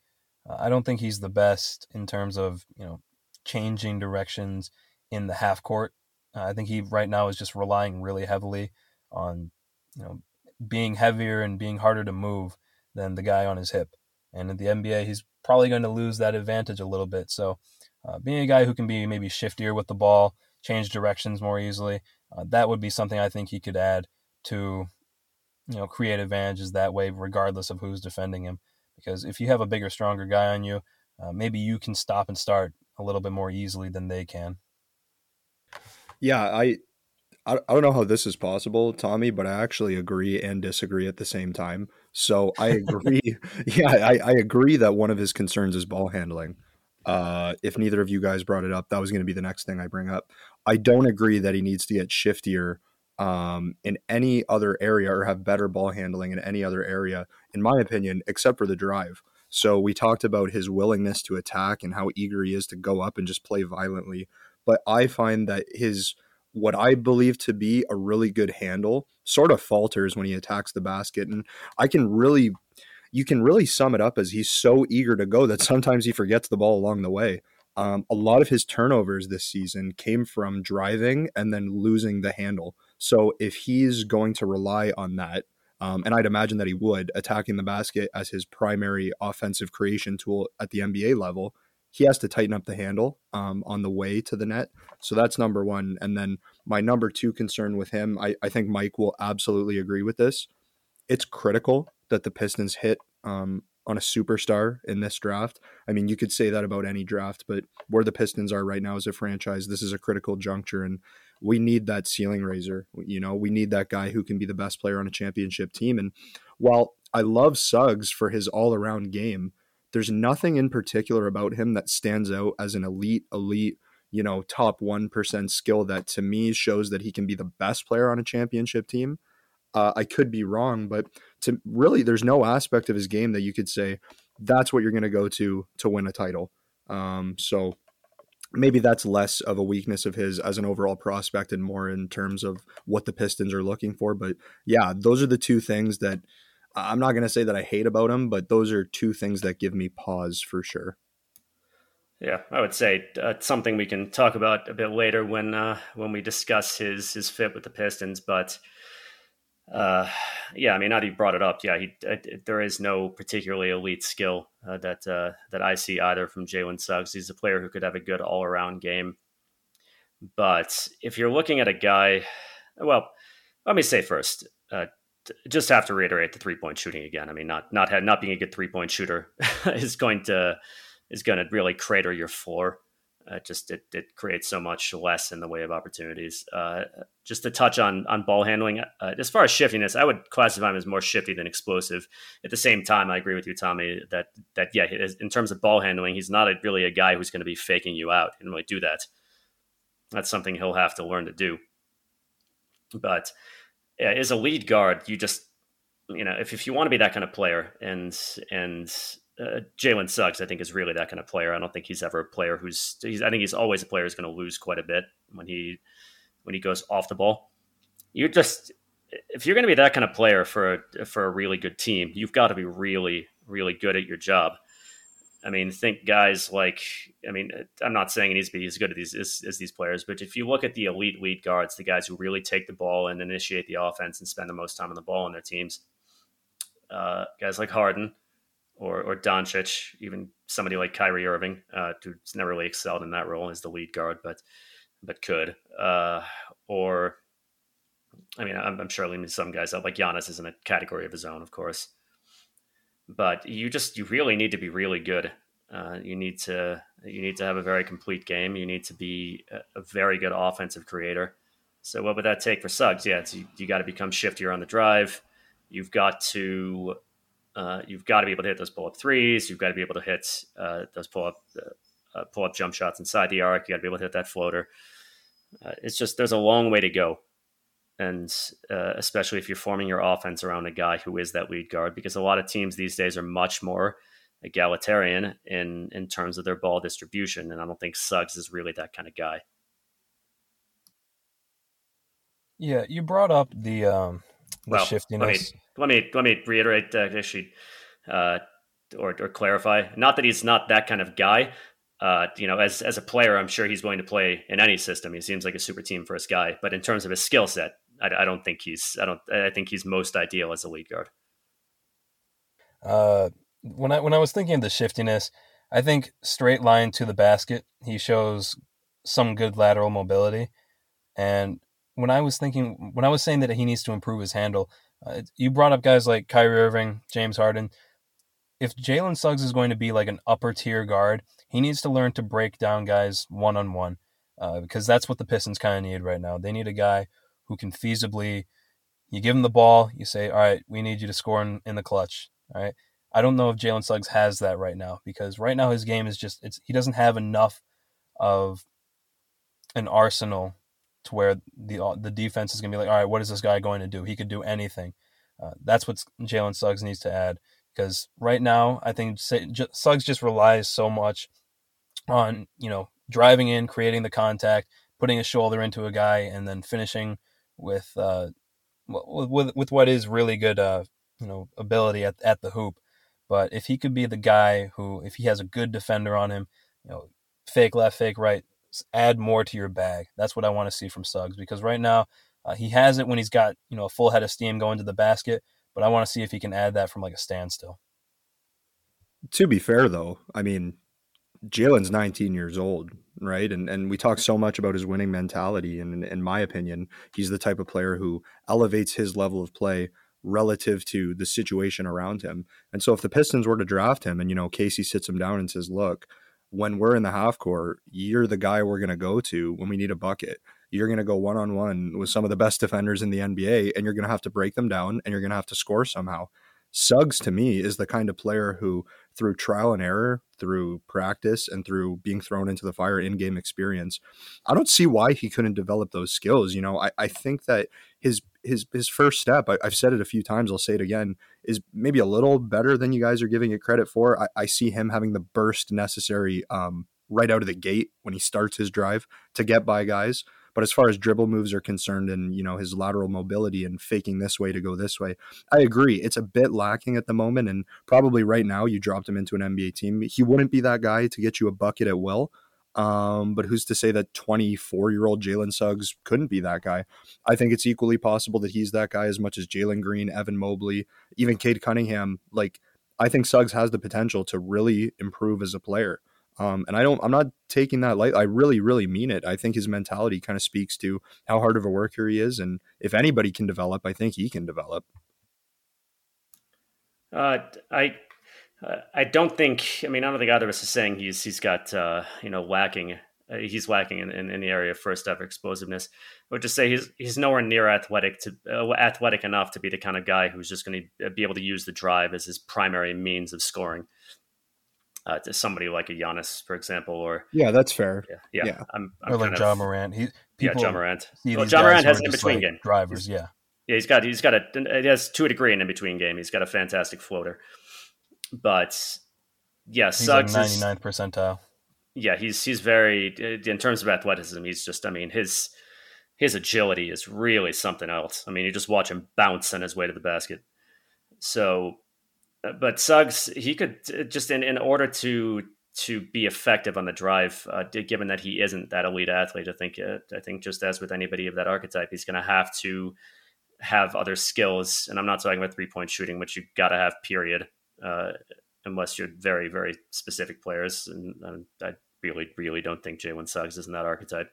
Uh, I don't think he's the best in terms of, you know, changing directions in the half court. Uh, I think he right now is just relying really heavily on, you know, being heavier and being harder to move than the guy on his hip. And in the N B A, he's probably going to lose that advantage a little bit. So. Uh, being a guy who can be maybe shiftier with the ball, change directions more easily, uh, that would be something I think he could add to, you know, create advantages that way, regardless of who's defending him. Because if you have a bigger, stronger guy on you, uh, maybe you can stop and start a little bit more easily than they can. Yeah, I, I don't know how this is possible, Tommy, but I actually agree and disagree at the same time. So I agree. yeah, I, I agree that one of his concerns is ball handling. Uh, if neither of you guys brought it up, that was going to be the next thing I bring up. I don't agree that he needs to get shiftier um, in any other area or have better ball handling in any other area, in my opinion, except for the drive. So we talked about his willingness to attack and how eager he is to go up and just play violently. But I find that his, what I believe to be a really good handle, sort of falters when he attacks the basket. And I can really... you can really sum it up as he's so eager to go that sometimes he forgets the ball along the way. Um, a lot of his turnovers this season came from driving and then losing the handle. So if he's going to rely on that, um, and I'd imagine that he would, attacking the basket as his primary offensive creation tool at the N B A level, he has to tighten up the handle um, on the way to the net. So that's number one. And then my number two concern with him, I, I think Mike will absolutely agree with this. It's critical that the Pistons hit um, on a superstar in this draft. I mean, you could say that about any draft, but where the Pistons are right now as a franchise, this is a critical juncture, and we need that ceiling raiser. You know, we need that guy who can be the best player on a championship team. And while I love Suggs for his all-around game, there's nothing in particular about him that stands out as an elite, elite, you know, top one percent skill that to me shows that he can be the best player on a championship team. Uh, I could be wrong, but to really, there's no aspect of his game that you could say that's what you're going to go to to win a title. Um, so maybe that's less of a weakness of his as an overall prospect and more in terms of what the Pistons are looking for. But yeah, those are the two things that I'm not going to say that I hate about him, but those are two things that give me pause for sure. Yeah, I would say uh, something we can talk about a bit later when uh, when we discuss his his fit with the Pistons, but. Uh, yeah, I mean, now that you brought it up, yeah, he, uh, there is no particularly elite skill uh, that uh, that I see either from Jalen Suggs. He's a player who could have a good all-around game. But if you're looking at a guy, well, let me say first, uh, t- just have to reiterate the three-point shooting again. I mean, not not had, not being a good three-point shooter is going to is going to really crater your floor. Uh, just it, it creates so much less in the way of opportunities. Uh, just to touch on on ball handling, uh, as far as shiftiness, I would classify him as more shifty than explosive. At the same time, I agree with you, Tommy, that that yeah, in terms of ball handling, he's not a, really a guy who's going to be faking you out and really do that. That's something he'll have to learn to do. But yeah, as a lead guard, you just you know if if you want to be that kind of player and and uh, Jalen Suggs, I think, is really that kind of player. I don't think he's ever a player who's, he's, I think he's always a player who's going to lose quite a bit when he, when he goes off the ball. You're just, if you're going to be that kind of player for, for a really good team, you've got to be really, really good at your job. I mean, think guys like, I mean, I'm not saying he needs to be as good at these, as, as these players, but if you look at the elite lead guards, the guys who really take the ball and initiate the offense and spend the most time on the ball on their teams, uh, guys like Harden or, or Doncic, even somebody like Kyrie Irving, uh, who's never really excelled in that role as the lead guard, but, but could, uh, or, I mean, I'm, I'm sure leaving some guys out like Giannis is in a category of his own, of course. But you just, you really need to be really good. Uh, you need to, you need to have a very complete game. You need to be a, a very good offensive creator. So what would that take for Suggs? Yeah. It's, you, you got to become shiftier on the drive. You've got to, uh, you've got to be able to hit those pull up threes. You've got to be able to hit uh, those pull up, uh, pull up jump shots inside the arc. You got to be able to hit that floater. Uh, it's just, there's a long way to go. And uh, especially if you're forming your offense around a guy who is that lead guard, because a lot of teams these days are much more egalitarian in, in terms of their ball distribution. And I don't think Suggs is really that kind of guy. Yeah, you brought up the, um, the well, shiftiness. Let me, let me, let me reiterate that issue uh, or, or clarify. Not that he's not that kind of guy. Uh, you know, as, as a player, I'm sure he's willing to play in any system. He seems like a super team first guy. But in terms of his skill set, I, I don't think he's, I don't, I think he's most ideal as a lead guard. Uh, when I, when I was thinking of the shiftiness, I think straight line to the basket, he shows some good lateral mobility. And when I was thinking, when I was saying that he needs to improve his handle, uh, you brought up guys like Kyrie Irving, James Harden. If Jalen Suggs is going to be like an upper tier guard, he needs to learn to break down guys one-on-one uh, because that's what the Pistons kind of need right now. They need a guy who can feasibly, you give him the ball, you say, all right, we need you to score in, in the clutch. All right. I don't know if Jalen Suggs has that right now, because right now his game is just, it's, he doesn't have enough of an arsenal to where the, the defense is going to be like, all right, what is this guy going to do? He could do anything. Uh, that's what Jalen Suggs needs to add. Because right now, I think Suggs just relies so much on, you know, driving in, creating the contact, putting a shoulder into a guy, and then finishing with uh, with with what is really good, uh, you know, ability at, at the hoop. But if he could be the guy who, if he has a good defender on him, you know, fake left, fake right, add more to your bag. That's what I want to see from Suggs. Because right now, uh, he has it when he's got, you know, a full head of steam going to the basket. But I want to see if he can add that from like a standstill. To be fair, though, I mean, Jalen's nineteen years old, right? And and we talk so much about his winning mentality. And in, in my opinion, he's the type of player who elevates his level of play relative to the situation around him. And so if the Pistons were to draft him and, you know, Casey sits him down and says, look, when we're in the half court, you're the guy we're going to go to when we need a bucket. You're going to go one-on-one with some of the best defenders in the N B A, and you're going to have to break them down, and you're going to have to score somehow. Suggs, to me, is the kind of player who, through trial and error, through practice, and through being thrown into the fire in-game experience, I don't see why he couldn't develop those skills. You know, I, I think that his his his first step, I, I've said it a few times, I'll say it again, is maybe a little better than you guys are giving it credit for. I, I see him having the burst necessary um, right out of the gate when he starts his drive to get by guys. But as far as dribble moves are concerned and, you know, his lateral mobility and faking this way to go this way, I agree. It's a bit lacking at the moment. And probably right now you dropped him into an N B A team, he wouldn't be that guy to get you a bucket at will. Um, but who's to say that twenty-four-year-old Jalen Suggs couldn't be that guy? I think it's equally possible that he's that guy as much as Jalen Green, Evan Mobley, even Cade Cunningham. Like, I think Suggs has the potential to really improve as a player. Um, and I don't, I'm not taking that lightly. I really, really mean it. I think his mentality kind of speaks to how hard of a worker he is. And if anybody can develop, I think he can develop. Uh, I, uh, I don't think, I mean, I don't think either of us is saying he's, he's got, uh, you know, lacking, uh, he's lacking in, in, in the area of first ever explosiveness. I would just say he's, he's nowhere near athletic to uh, athletic enough to be the kind of guy who's just going to be able to use the drive as his primary means of scoring. Uh, to somebody like a Giannis, for example, or yeah, that's fair. Yeah, yeah. yeah. I'm, I'm or like Ja Morant. He, people, yeah, Ja Morant. Well, Ja Morant has an in between like game. Drivers, he's, yeah, yeah. He's got he's got a he has to a degree an in between game. He's got a fantastic floater, but yeah, he's Suggs like ninety-ninth percentile. Yeah, he's he's very, in terms of athleticism, he's just, I mean, his his agility is really something else. I mean, you just watch him bounce on his way to the basket. So, but Suggs, he could just, in, in order to to be effective on the drive, uh, given that he isn't that elite athlete, I think uh, I think just as with anybody of that archetype, he's going to have to have other skills. And I'm not talking about three-point shooting, which you've got to have, period, uh, unless you're very, very specific players. And, and I really, really don't think Jalen Suggs is in that archetype.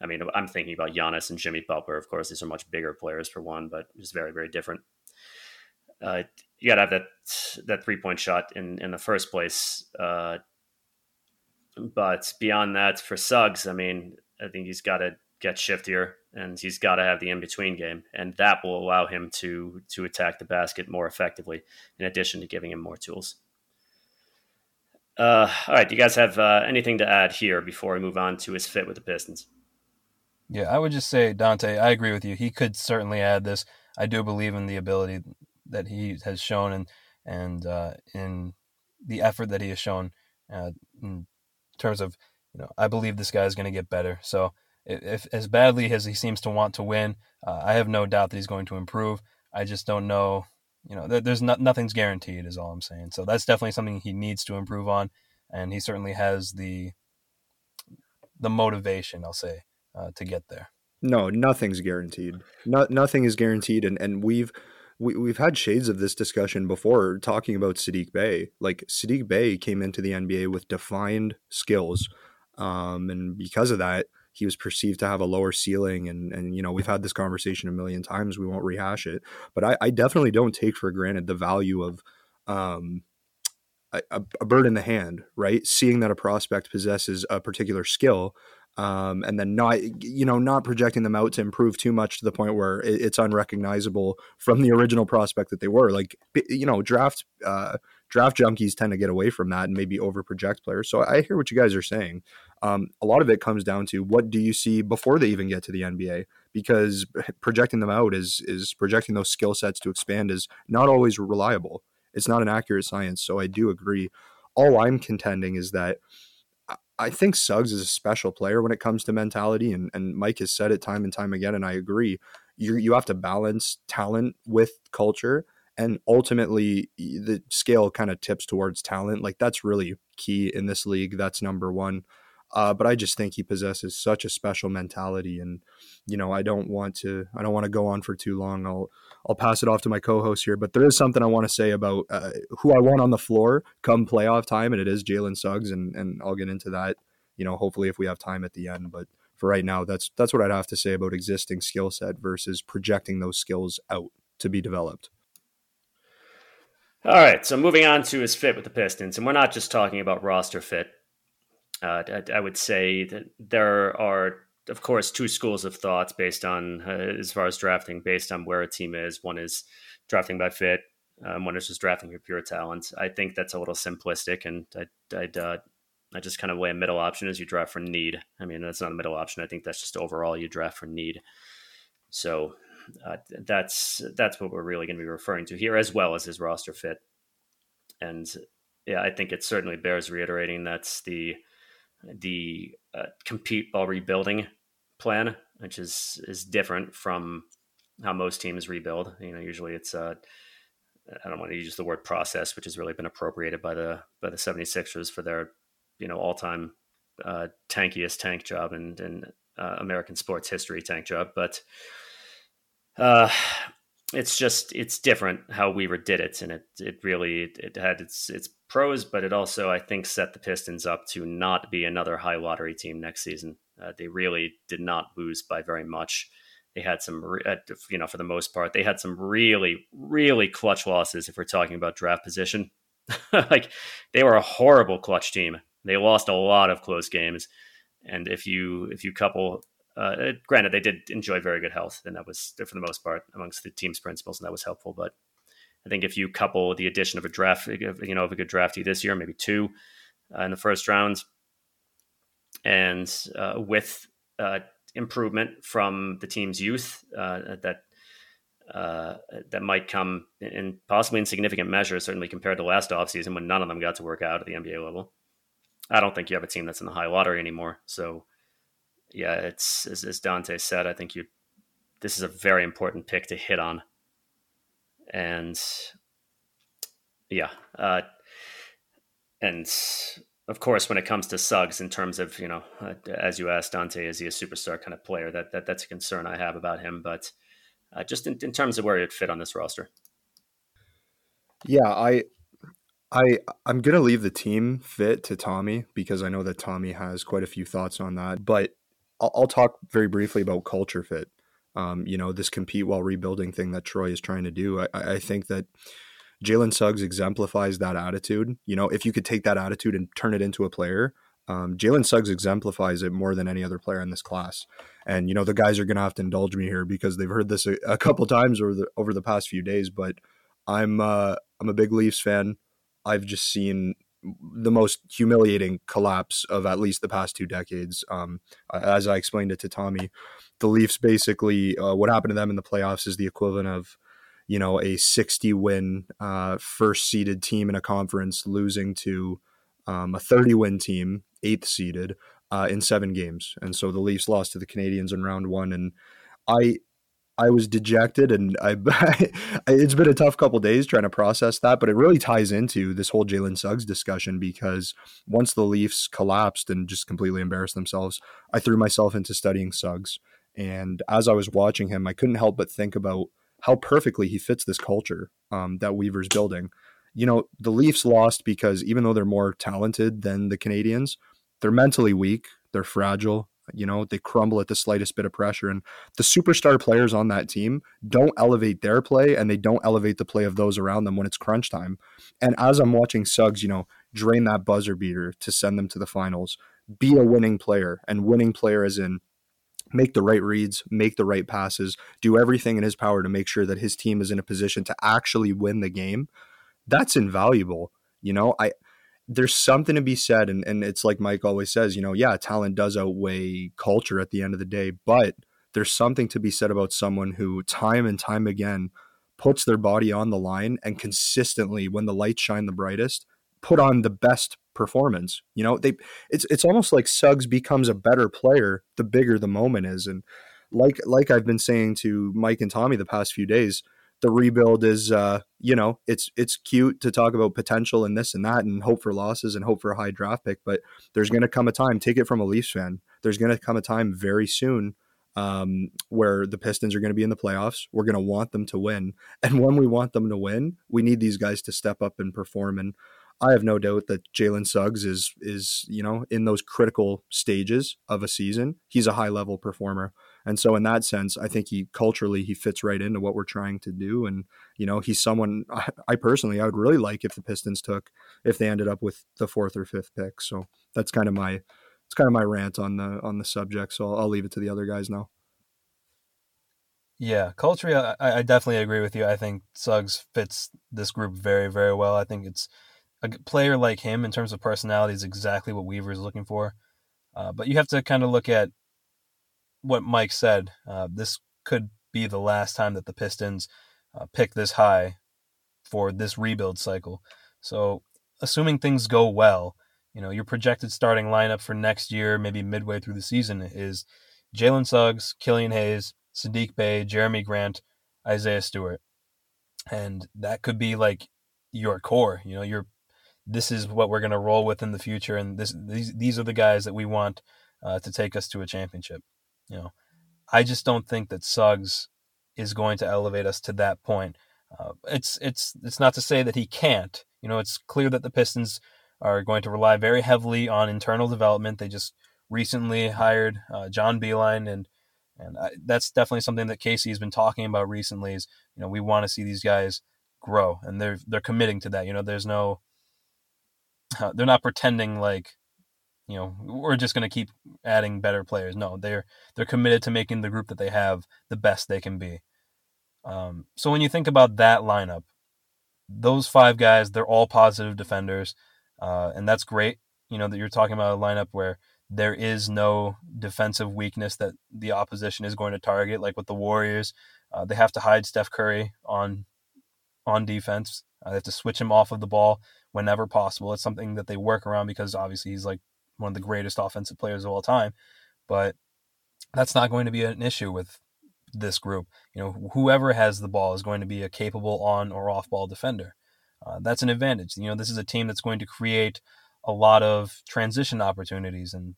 I mean, I'm thinking about Giannis and Jimmy Butler. Of course, these are much bigger players for one, but just very, very different. Uh, you got to have that that three-point shot in, in the first place. Uh, but beyond that, for Suggs, I mean, I think he's got to get shiftier, and he's got to have the in-between game, and that will allow him to to attack the basket more effectively, in addition to giving him more tools. Uh, all right, do you guys have uh, anything to add here before we move on to his fit with the Pistons? Yeah, I would just say, Dante, I agree with you. He could certainly add this. I do believe in the ability that he has shown and and uh, in the effort that he has shown uh, in terms of, you know, I believe this guy is going to get better. So if, if as badly as he seems to want to win, uh, I have no doubt that he's going to improve. I just don't know. You know, there, there's not, nothing's guaranteed is all I'm saying. So that's definitely something he needs to improve on. And he certainly has the the motivation, I'll say, Uh, to get there. No, nothing's guaranteed. No, nothing is guaranteed. And, and we've, we, we've had shades of this discussion before, talking about Sadiq Bey. Like, Sadiq Bey came into the N B A with defined skills. Um, and because of that, he was perceived to have a lower ceiling. And, and, you know, we've had this conversation a million times. We won't rehash it, but I, I definitely don't take for granted the value of, um, a, a bird in the hand, right? Seeing that a prospect possesses a particular skill, Um, and then not, you know, not projecting them out to improve too much to the point where it, it's unrecognizable from the original prospect that they were. Like, you know, draft uh, draft junkies tend to get away from that and maybe overproject players. So I hear what you guys are saying. Um, a lot of it comes down to, what do you see before they even get to the N B A? Because projecting them out is is projecting those skill sets to expand is not always reliable. It's not an accurate science. So I do agree. All I'm contending is that I think Suggs is a special player when it comes to mentality, and, and Mike has said it time and time again, and I agree. You you have to balance talent with culture, and ultimately the scale kind of tips towards talent. Like, that's really key in this league. That's number one. Uh, but I just think he possesses such a special mentality, and you know, I don't want to I don't want to go on for too long. I'll I'll pass it off to my co-host here, but there is something I want to say about uh, who I want on the floor come playoff time, and it is Jalen Suggs, and and I'll get into that, you know, hopefully if we have time at the end. But for right now, that's that's what I'd have to say about existing skill set versus projecting those skills out to be developed. All right, so moving on to his fit with the Pistons, and we're not just talking about roster fit. Uh, I, I would say that there are, of course, two schools of thoughts based on, uh, as far as drafting, based on where a team is. One is drafting by fit, um, one is just drafting for pure talent. I think that's a little simplistic, and I, I'd, uh, I just kind of weigh a middle option as you draft for need. I mean, that's not a middle option. I think that's just overall you draft for need. So uh, that's that's what we're really going to be referring to here, as well as his roster fit. And yeah, I think it certainly bears reiterating that's the the uh, compete while rebuilding plan, which is, is different from how most teams rebuild. You know, usually it's uh, I don't want to use the word process, which has really been appropriated by the, by the seventy-sixers for their, you know, all time uh, tankiest tank job and, and uh, American sports history tank job. But uh, it's just, it's different how Weaver did it. And it, it really, it had its, its pros, but it also, I think, set the Pistons up to not be another high lottery team next season. Uh, they really did not lose by very much. They had some, re- uh, you know, for the most part, they had some really, really clutch losses. If we're talking about draft position, like, they were a horrible clutch team. They lost a lot of close games. And if you, if you couple, uh, it, granted, they did enjoy very good health, and that was, for the most part, amongst the team's principals, and that was helpful. But I think if you couple the addition of a draft, you know, of a good draftee this year, maybe two uh, in the first round, and uh, with uh, improvement from the team's youth, uh, that uh, that might come in possibly in significant measure, certainly compared to last offseason when none of them got to work out at the N B A level. I don't think you have a team that's in the high lottery anymore. So yeah, it's, as, as Dante said, I think you, this is a very important pick to hit on. And yeah. Uh, and of course, when it comes to Suggs, in terms of, you know, uh, as you asked Dante, is he a superstar kind of player? That, that that's a concern I have about him, but uh, just in, in terms of where he'd fit on this roster. Yeah. I, I I'm going to leave the team fit to Tommy because I know that Tommy has quite a few thoughts on that, but I'll, I'll talk very briefly about culture fit. Um, you know, this compete while rebuilding thing that Troy is trying to do. I, I think that Jalen Suggs exemplifies that attitude. You know, if you could take that attitude and turn it into a player, um, Jalen Suggs exemplifies it more than any other player in this class. And, you know, the guys are going to have to indulge me here because they've heard this a, a couple times over the, over the past few days, but I'm, uh, I'm a big Leafs fan. I've just seen the most humiliating collapse of at least the past two decades. Um, as I explained it to Tommy, the Leafs basically, uh, what happened to them in the playoffs is the equivalent of, you know, a sixty win uh, first seeded team in a conference losing to um, a thirty win team, eighth seeded uh, in seven games. And so the Leafs lost to the Canadiens in round one. And I, I was dejected, and I, it's been a tough couple of days trying to process that, but it really ties into this whole Jalen Suggs discussion because once the Leafs collapsed and just completely embarrassed themselves, I threw myself into studying Suggs. And as I was watching him, I couldn't help but think about how perfectly he fits this culture um, that Weaver's building. You know, the Leafs lost because even though they're more talented than the Canadians, they're mentally weak, they're fragile. You know, they crumble at the slightest bit of pressure, and the superstar players on that team don't elevate their play, and they don't elevate the play of those around them when it's crunch time. And as I'm watching Suggs, you know, drain that buzzer beater to send them to the finals, be a winning player, and winning player as in make the right reads, make the right passes, do everything in his power to make sure that his team is in a position to actually win the game. That's invaluable. You know, I, there's something to be said. And, and it's like Mike always says, you know, yeah, talent does outweigh culture at the end of the day, but there's something to be said about someone who time and time again puts their body on the line and consistently, when the lights shine the brightest, put on the best performance. You know, they, it's, it's almost like Suggs becomes a better player the bigger the moment is. And like, like I've been saying to Mike and Tommy the past few days, the rebuild is, uh, you know, it's it's cute to talk about potential and this and that and hope for losses and hope for a high draft pick, but there's going to come a time, take it from a Leafs fan, there's going to come a time very soon um, where the Pistons are going to be in the playoffs. We're going to want them to win. And when we want them to win, we need these guys to step up and perform. And I have no doubt that Jalen Suggs is, is, you know, in those critical stages of a season, he's a high-level performer. And so in that sense, I think he culturally, he fits right into what we're trying to do. And, you know, he's someone I, I personally, I would really like if the Pistons took, if they ended up with the fourth or fifth pick. So that's kind of my, it's kind of my rant on the, on the subject. So I'll, I'll leave it to the other guys now. Yeah. Culture. I, I definitely agree with you. I think Suggs fits this group very, very well. I think it's a player like him in terms of personality is exactly what Weaver is looking for. Uh, but you have to kind of look at what Mike said, uh, this could be the last time that the Pistons uh, pick this high for this rebuild cycle. So assuming things go well, you know, your projected starting lineup for next year, maybe midway through the season, is Jalen Suggs, Killian Hayes, Sadiq Bey, Jeremy Grant, Isaiah Stewart. And that could be like your core, you know, your, this is what we're going to roll with in the future. And this, these, these are the guys that we want uh, to take us to a championship. You know, I just don't think that Suggs is going to elevate us to that point. Uh, it's it's it's not to say that he can't. You know, it's clear that the Pistons are going to rely very heavily on internal development. They just recently hired uh, John Beeline, and and I, that's definitely something that Casey has been talking about recently. Is, you know, we want to see these guys grow, and they're they're committing to that. You know, there's no, uh, they're not pretending like, you know, we're just going to keep adding better players. No, they're they're committed to making the group that they have the best they can be. Um, so when you think about that lineup, those five guys, they're all positive defenders, uh, and that's great. You know, that you're talking about a lineup where there is no defensive weakness that the opposition is going to target, like with the Warriors Uh, they have to hide Steph Curry on on defense. Uh, they have to switch him off of the ball whenever possible. It's something that they work around because obviously he's like one of the greatest offensive players of all time. But that's not going to be an issue with this group. You know, whoever has the ball is going to be a capable on or off ball defender. Uh, that's an advantage. You know, this is a team that's going to create a lot of transition opportunities, and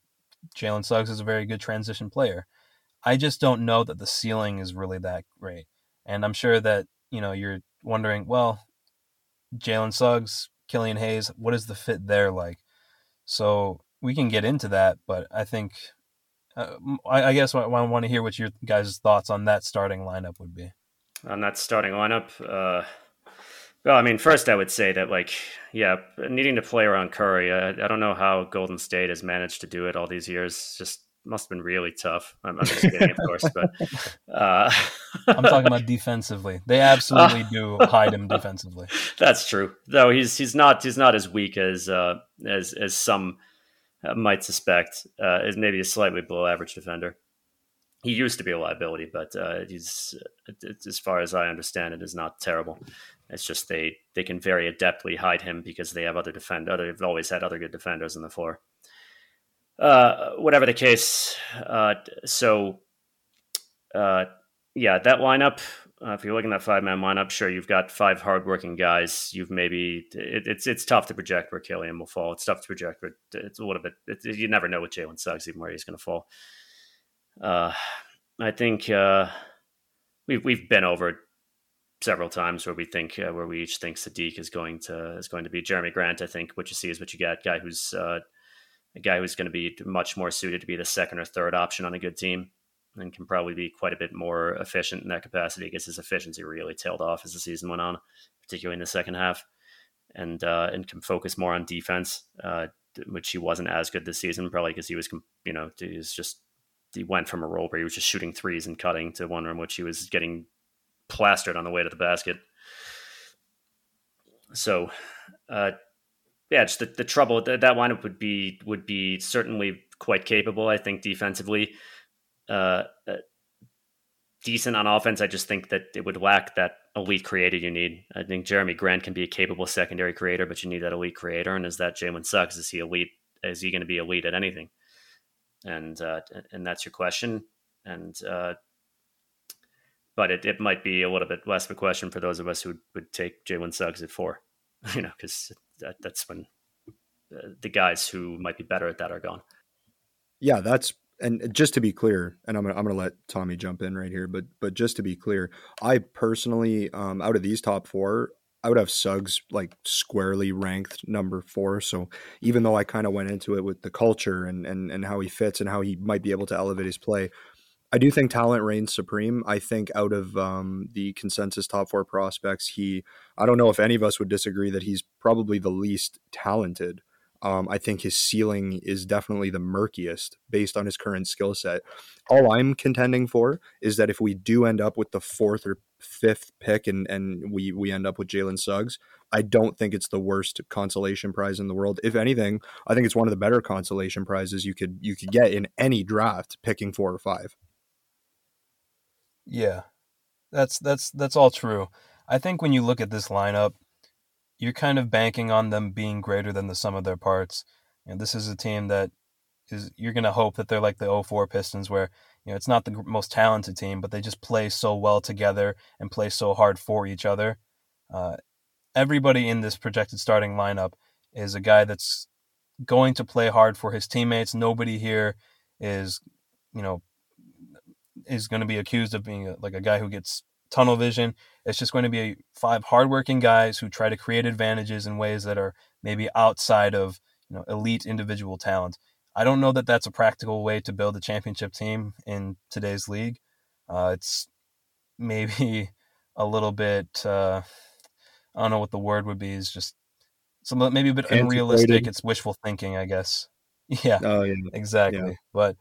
Jalen Suggs is a very good transition player. I just don't know that the ceiling is really that great. And I'm sure that, you know, you're wondering, well, Jalen Suggs, Killian Hayes, what is the fit there like? So we can get into that, but I think, uh, I, I guess I, I want to hear what your guys' thoughts on that starting lineup would be. On that starting lineup, uh, well, I mean, first I would say that, like, yeah, needing to play around Curry, I, I don't know how Golden State has managed to do it all these years. Just must have been really tough. I'm, I'm just kidding, of course, but uh, I'm talking about defensively. They absolutely do hide him defensively. That's true, though. He's he's not he's not as weak as uh, as as some might suspect. Uh, is maybe a slightly below average defender. He used to be a liability, but uh, he's, as far as I understand it, is not terrible. It's just they they can very adeptly hide him because they have other defend. Other, they've always had other good defenders on the floor. Uh, whatever the case, uh, so, uh, yeah, that lineup, uh, if you're looking at five man lineup, sure. You've got five hardworking guys. You've maybe it, it's, it's tough to project where Killian will fall. It's tough to project, but it's a little bit, it, you never know with Jalen Suggs, even where he's going to fall. Uh, I think, uh, we've, we've been over several times where we think, uh, where we each think Sadiq is going to, is going to be Jeremy Grant. I think what you see is what you get. Guy who's, uh, a guy who's going to be much more suited to be the second or third option on a good team and can probably be quite a bit more efficient in that capacity because his efficiency really tailed off as the season went on, particularly in the second half, and uh, and can focus more on defense, uh, which he wasn't as good this season, probably because he was, you know, he was just, he went from a role where he was just shooting threes and cutting to one in which he was getting plastered on the way to the basket. So, uh, yeah, just the, the trouble that that lineup would be would be certainly quite capable. I think defensively, uh, decent on offense. I just think that it would lack that elite creator you need. I think Jeremy Grant can be a capable secondary creator, but you need that elite creator. And is that Jalen Suggs? Is he elite? Is he going to be elite at anything? And uh, and that's your question. And uh, but it, it might be a little bit less of a question for those of us who would take Jalen Suggs at four, you know, because That, that's when uh, the guys who might be better at that are gone. Yeah, that's, and just to be clear, and I'm gonna, I'm gonna let Tommy jump in right here, but but just to be clear, I personally, um, out of these top four, I would have Suggs like squarely ranked number four. So even though I kind of went into it with the culture and, and and how he fits and how he might be able to elevate his play, I do think talent reigns supreme. I think out of um, the consensus top four prospects, he, I don't know if any of us would disagree that he's probably the least talented. Um, I think his ceiling is definitely the murkiest based on his current skill set. All I'm contending for is that if we do end up with the fourth or fifth pick and, and we, we end up with Jalen Suggs, I don't think it's the worst consolation prize in the world. If anything, I think it's one of the better consolation prizes you could you could get in any draft, picking four or five. Yeah, that's that's that's all true. I think when you look at this lineup, you're kind of banking on them being greater than the sum of their parts. You know, this is a team that is, you're going to hope that they're like the oh four Pistons, where, you know, it's not the most talented team, but they just play so well together and play so hard for each other. Uh, everybody in this projected starting lineup is a guy that's going to play hard for his teammates. Nobody here is, you know, is going to be accused of being a, like a guy who gets tunnel vision. It's just going to be a five hardworking guys who try to create advantages in ways that are maybe outside of, you know, elite individual talent. I don't know that that's a practical way to build a championship team in today's league. Uh, it's maybe a little bit, uh, I don't know what the word would be, is just some, maybe a bit antiquated, unrealistic. It's wishful thinking, I guess. Yeah, oh, yeah. Exactly. Yeah. But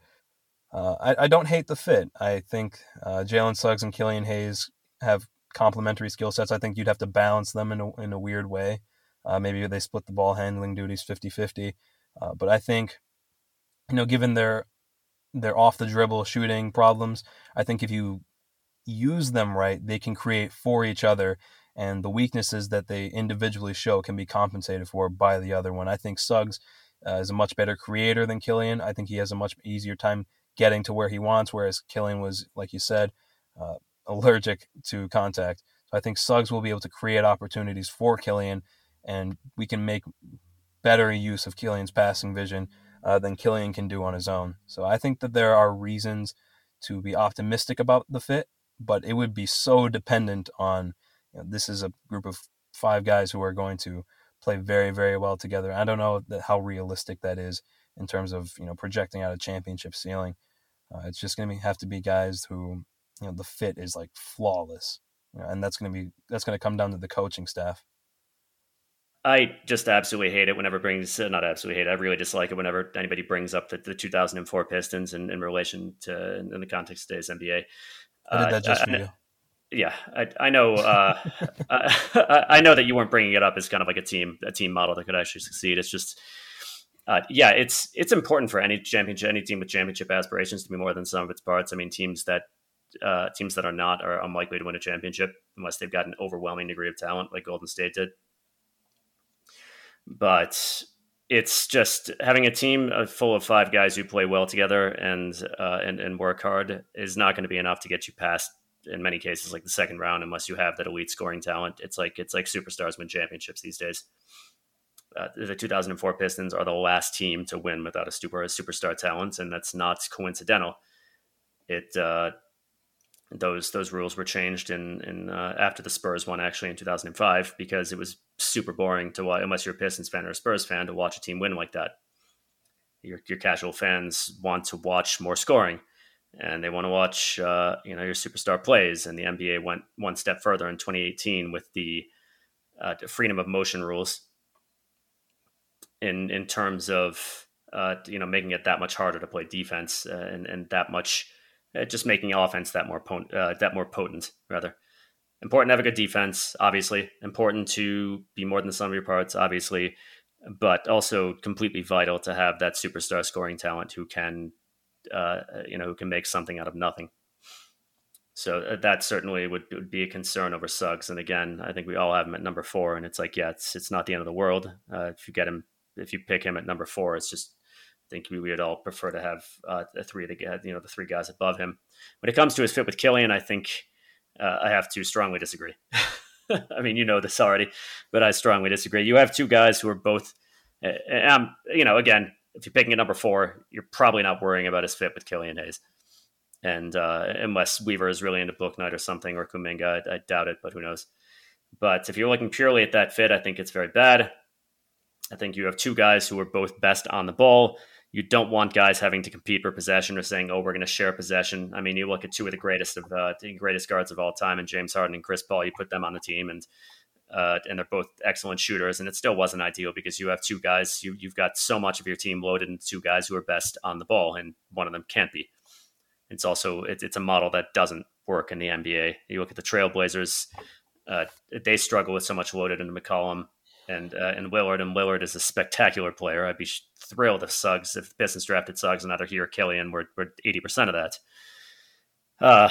Uh, I, I don't hate the fit. I think uh, Jalen Suggs and Killian Hayes have complementary skill sets. I think you'd have to balance them in a, in a weird way. Uh, maybe they split the ball handling duties fifty-fifty. Uh, but I think, you know, given their, their off-the-dribble shooting problems, I think if you use them right, they can create for each other. And the weaknesses that they individually show can be compensated for by the other one. I think Suggs uh, is a much better creator than Killian. I think he has a much easier time getting to where he wants, whereas Killian was, like you said, uh, allergic to contact. So I think Suggs will be able to create opportunities for Killian, and we can make better use of Killian's passing vision uh, than Killian can do on his own. So I think that there are reasons to be optimistic about the fit, but it would be so dependent on you know, this is a group of five guys who are going to play very, very well together. I don't know that, how realistic that is in terms of you know projecting out a championship ceiling. Uh, it's just going to have to be guys who you know the fit is like flawless, you know, and that's going to be that's going to come down to the coaching staff. I just absolutely hate it whenever brings uh, not absolutely hate it. I really dislike it whenever anybody brings up the, the two thousand four Pistons in, in relation to in the context of today's N B A. I did that just uh, for you. Yeah, I, I know. Uh, I, I know that you weren't bringing it up as kind of like a team, a team model that could actually succeed. It's just, uh, yeah, it's it's important for any championship, any team with championship aspirations to be more than some of its parts. I mean, teams that uh, teams that are not are unlikely to win a championship unless they've got an overwhelming degree of talent, like Golden State did. But it's just having a team full of five guys who play well together and uh, and and work hard is not going to be enough to get you past, in many cases, like the second round, unless you have that elite scoring talent. It's like it's like superstars win championships these days. Uh, the two thousand four Pistons are the last team to win without a super a superstar talent, and that's not coincidental. It uh, those those rules were changed in in uh, after the Spurs won actually in two thousand five because it was super boring to watch, unless you're a Pistons fan or a Spurs fan, to watch a team win like that. Your your casual fans want to watch more scoring. And they want to watch, uh, you know, your superstar plays. And the N B A went one step further in twenty eighteen with the uh, freedom of motion rules in in terms of, uh, you know, making it that much harder to play defense uh, and, and that much, uh, just making offense that more, po- uh, that more potent, rather. Important to have a good defense, obviously. Important to be more than the sum of your parts, obviously. But also completely vital to have that superstar scoring talent who can, uh, you know, who can make something out of nothing. So that certainly would, would be a concern over Suggs. And again, I think we all have him at number four, and it's like, yeah, it's, it's not the end of the world. Uh, if you get him, if you pick him at number four, it's just, I think we would all prefer to have uh, a three, to, you know, the three guys above him. When it comes to his fit with Killian, I think uh, I have to strongly disagree. I mean, you know this already, but I strongly disagree. You have two guys who are both, uh, um, you know, again, if you're picking a number four, you're probably not worrying about his fit with Killian Hayes. And uh, unless Weaver is really into Bouknight or something, or Kuminga, I, I doubt it, but who knows. But if you're looking purely at that fit, I think it's very bad. I think you have two guys who are both best on the ball. You don't want guys having to compete for possession or saying, oh, we're going to share possession. I mean, you look at two of the greatest of uh, the greatest guards of all time, and James Harden and Chris Paul, you put them on the team, and Uh, and they're both excellent shooters, and it still wasn't ideal because you have two guys, you, you've got so much of your team loaded into two guys who are best on the ball, and one of them can't be. It's also, it, it's a model that doesn't work in the N B A. You look at the Trail Blazers, uh, they struggle with so much loaded into McCollum and uh, and Lillard, and Lillard is a spectacular player. I'd be thrilled if Suggs, if Pistons drafted Suggs and either he or Killian were, were eighty percent of that. Uh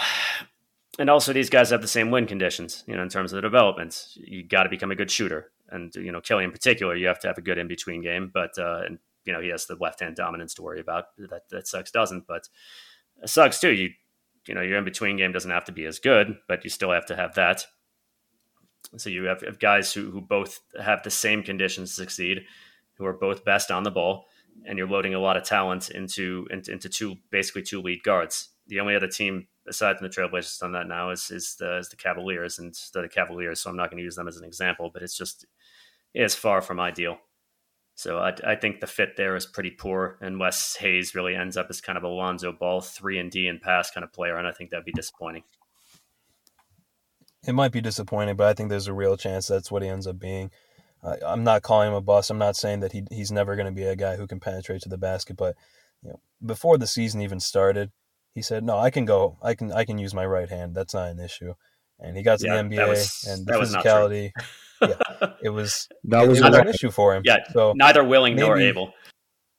And also, these guys have the same win conditions, you know, in terms of the development. You got to become a good shooter. And, you know, Kelly in particular, you have to have a good in-between game. But, uh, and, you know, he has the left-hand dominance to worry about. That that Suggs doesn't. But Suggs, too, you you know, your in-between game doesn't have to be as good, but you still have to have that. So you have, have guys who, who both have the same conditions to succeed, who are both best on the ball, and you're loading a lot of talent into into, into two, basically two lead guards. The only other team aside from the Trailblazers done that now is is the, is the Cavaliers, and the Cavaliers, so I'm not going to use them as an example, but it's just, it's far from ideal. So I, I think the fit there is pretty poor, and Wes Hayes really ends up as kind of a Lonzo Ball three and D and pass kind of player, and I think that'd be disappointing. It might be disappointing, but I think there's a real chance that's what he ends up being. Uh, I'm not calling him a bust. I'm not saying that he he's never going to be a guy who can penetrate to the basket, but you know, before the season even started, he said, "No, I can go. I can. I can use my right hand. That's not an issue." And he got to yeah, the N B A, that was, and the physicality. yeah, it was that it, was, it neither, was an issue for him. Yeah, so neither willing maybe, nor able.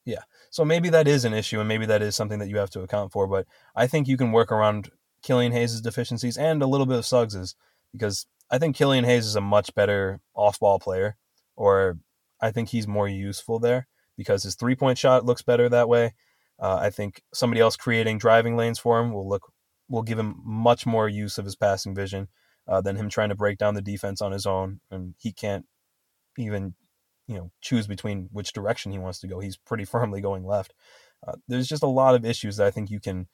Yeah, so maybe that is an issue, and maybe that is something that you have to account for. But I think you can work around Killian Hayes' deficiencies and a little bit of Suggs's, because I think Killian Hayes is a much better off-ball player, or I think he's more useful there because his three-point shot looks better that way. Uh, I think somebody else creating driving lanes for him will look will give him much more use of his passing vision uh, than him trying to break down the defense on his own, and he can't even you know choose between which direction he wants to go. He's pretty firmly going left. Uh, there's just a lot of issues that I think you can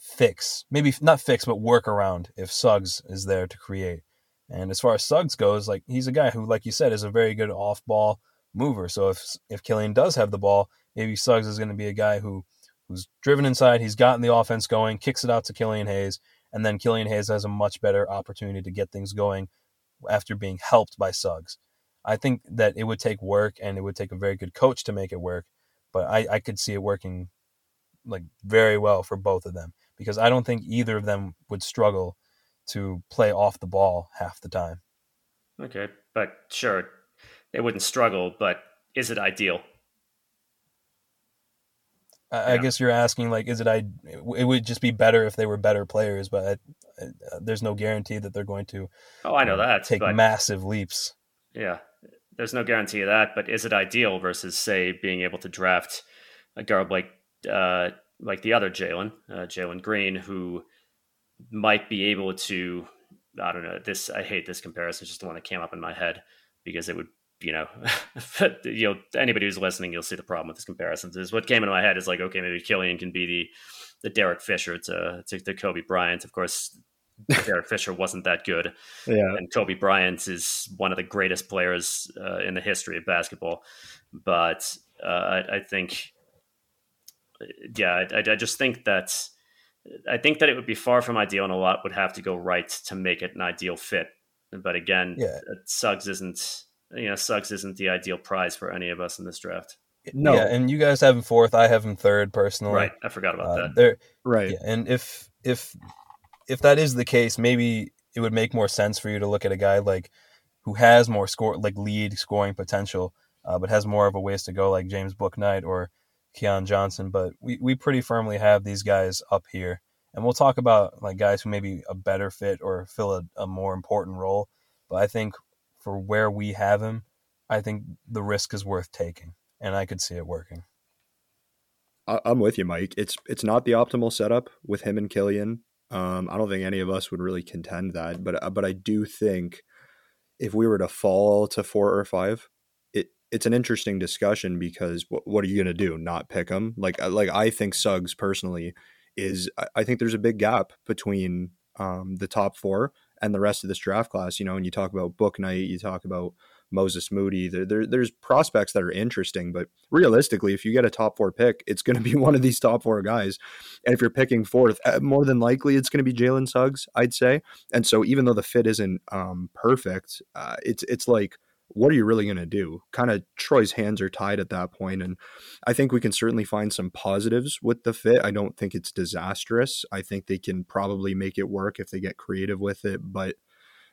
fix, maybe not fix, but work around if Suggs is there to create. And as far as Suggs goes, like he's a guy who, like you said, is a very good off-ball mover. So if if Killian does have the ball, maybe Suggs is going to be a guy who who's driven inside, he's gotten the offense going, kicks it out to Killian Hayes, and then Killian Hayes has a much better opportunity to get things going after being helped by Suggs. I think that it would take work, and it would take a very good coach to make it work, but I, I could see it working like very well for both of them, because I don't think either of them would struggle to play off the ball half the time. Okay, but sure, they wouldn't struggle, but is it ideal? I, yeah. I guess you're asking, like, is it, I, it would just be better if they were better players, but I, I, there's no guarantee that they're going to oh, I know that, take but, massive leaps. Yeah, there's no guarantee of that, but is it ideal versus, say, being able to draft a guard like uh, like the other Jalen, uh, Jalen Green, who might be able to, I don't know, this, I hate this comparison, it's just the one that came up in my head, because it would, you know, you know, anybody who's listening, you'll see the problem with this comparison. This, what came into my head is like, okay, maybe Killian can be the, the Derek Fisher to, to, to Kobe Bryant. Of course, Derek Fisher wasn't that good. Yeah. And Kobe Bryant is one of the greatest players uh, in the history of basketball. But uh, I, I think, yeah, I, I just think that, I think that it would be far from ideal, and a lot would have to go right to make it an ideal fit. But again, yeah. Suggs isn't, you know, Suggs isn't the ideal prize for any of us in this draft. No. Yeah, and you guys have him fourth. I have him third personally. Right. I forgot about uh, that. Right. Yeah, and if, if, if that is the case, maybe it would make more sense for you to look at a guy like who has more score, like lead scoring potential, uh, but has more of a ways to go, like James Bouknight or Keon Johnson. But we, we pretty firmly have these guys up here, and we'll talk about like guys who may be a better fit or fill a, a more important role. But I think for where we have him, I think the risk is worth taking, and I could see it working. I'm with you, Mike. It's, it's not the optimal setup with him and Killian. Um, I don't think any of us would really contend that, but, but I do think if we were to fall to four or five, it's an interesting discussion, because what are you going to do? Not pick him? Like, like I think Suggs personally is, I think there's a big gap between um, the top four and the rest of this draft class, you know, and you talk about Bouknight, you talk about Moses Moody, there, there, there's prospects that are interesting, but realistically, if you get a top four pick, it's going to be one of these top four guys. And if you're picking fourth, more than likely, it's going to be Jalen Suggs, I'd say. And so even though the fit isn't um, perfect, uh, it's, it's like, what are you really going to do? Kind of Troy's hands are tied at that point. And I think we can certainly find some positives with the fit. I don't think it's disastrous. I think they can probably make it work if they get creative with it. But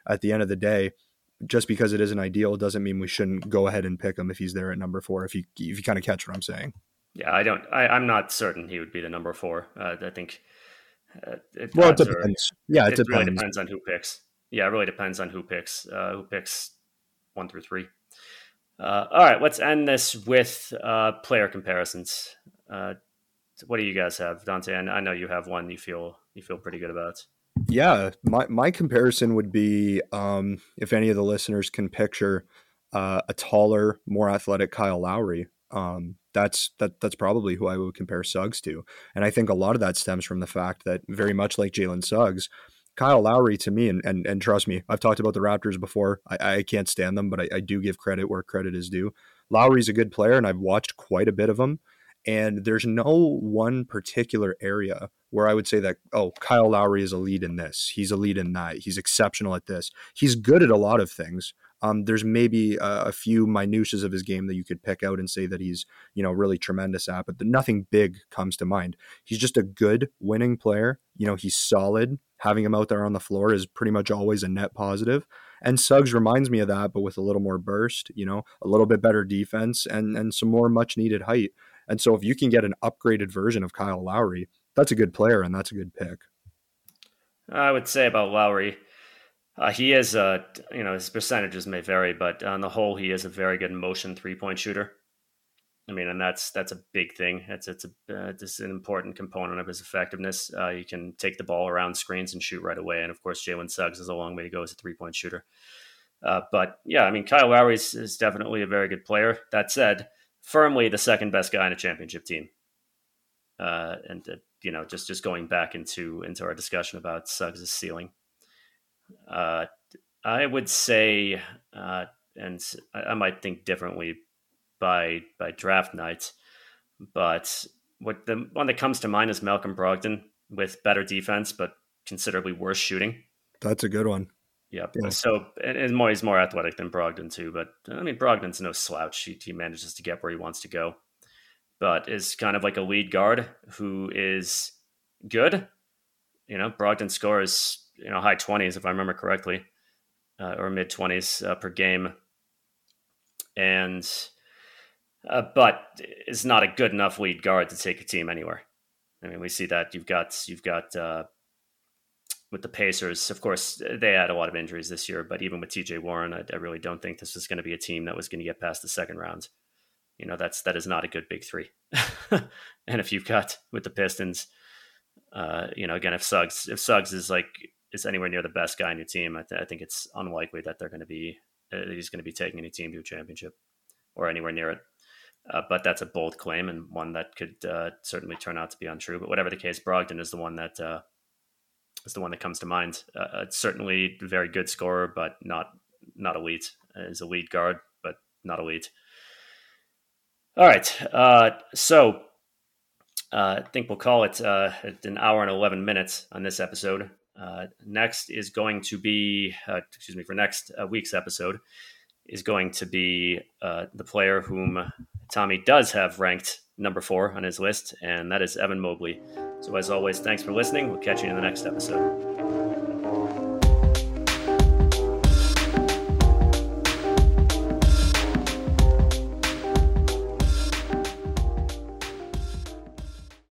at the end of the day, just because it isn't ideal doesn't mean we shouldn't go ahead and pick him if he's there at number four, if you, if you kind of catch what I'm saying. Yeah, I don't, I, I'm not certain he would be the number four. Uh, I think. Uh, it well, it depends. Or, yeah, it, it depends. really depends on who picks. Yeah, it really depends on who picks, uh, who picks. One through three. Uh, all right, let's end this with uh, player comparisons. Uh, what do you guys have, Dante? And I know you have one you feel you feel pretty good about. Yeah, my my comparison would be um, if any of the listeners can picture uh, a taller, more athletic Kyle Lowry. Um, that's that that's probably who I would compare Suggs to, and I think a lot of that stems from the fact that very much like Jalen Suggs, Kyle Lowry to me, and, and and trust me, I've talked about the Raptors before. I, I can't stand them, but I, I do give credit where credit is due. Lowry's a good player, and I've watched quite a bit of him. And there's no one particular area where I would say that, oh, Kyle Lowry is a lead in this. He's a lead in that. He's exceptional at this. He's good at a lot of things. Um, there's maybe a, a few minutiae of his game that you could pick out and say that he's, you know, really tremendous at, but nothing big comes to mind. He's just a good winning player. You know, he's solid. Having him out there on the floor is pretty much always a net positive. And Suggs reminds me of that, but with a little more burst, you know, a little bit better defense and and some more much needed height. And so if you can get an upgraded version of Kyle Lowry, that's a good player and that's a good pick. I would say about Lowry, uh, he is, uh, you know, his percentages may vary, but on the whole, he is a very good motion three-point shooter. I mean, and that's that's a big thing. It's it's a uh, it's an important component of his effectiveness. Uh, he can take the ball around screens and shoot right away. And of course, Jalen Suggs is a long way to go as a three-point shooter. Uh, but yeah, I mean, Kyle Lowry is, is definitely a very good player. That said, firmly the second best guy in a championship team. Uh, and uh, you know, just just going back into into our discussion about Suggs' ceiling, uh, I would say, uh, and I, I might think differently by by draft night, but what the one that comes to mind is Malcolm Brogdon with better defense but considerably worse shooting. That's a good one. Yep. Yeah. So and, and more, he's more athletic than Brogdon too, but I mean Brogdon's no slouch. He, he manages to get where he wants to go, but is kind of like a lead guard who is good. You know, Brogdon scores you know high twenties if I remember correctly, uh, or mid twenties uh, per game, and. Uh, but is not a good enough lead guard to take a team anywhere. I mean, we see that you've got you've got uh, with the Pacers. Of course, they had a lot of injuries this year. But even with T J Warren, I, I really don't think this was going to be a team that was going to get past the second round. You know, that's that is not a good big three. And if you've got with the Pistons, uh, you know, again, if Suggs if Suggs is like is anywhere near the best guy on your team, I, th- I think it's unlikely that they're going to be uh, he's going to be taking any team to a championship or anywhere near it. Uh, but that's a bold claim and one that could uh, certainly turn out to be untrue. But whatever the case, Brogdon is the one that uh, is the one that comes to mind. Uh, it's certainly a very good scorer, but not not elite. Is a lead guard, but not elite. All right, uh, so uh, I think we'll call it uh, an hour and eleven minutes on this episode. Uh, next is going to be, uh, excuse me, for next uh, week's episode is going to be uh, the player whom Tommy does have ranked number four on his list, and that is Evan Mobley. So as always, thanks for listening. We'll catch you in the next episode.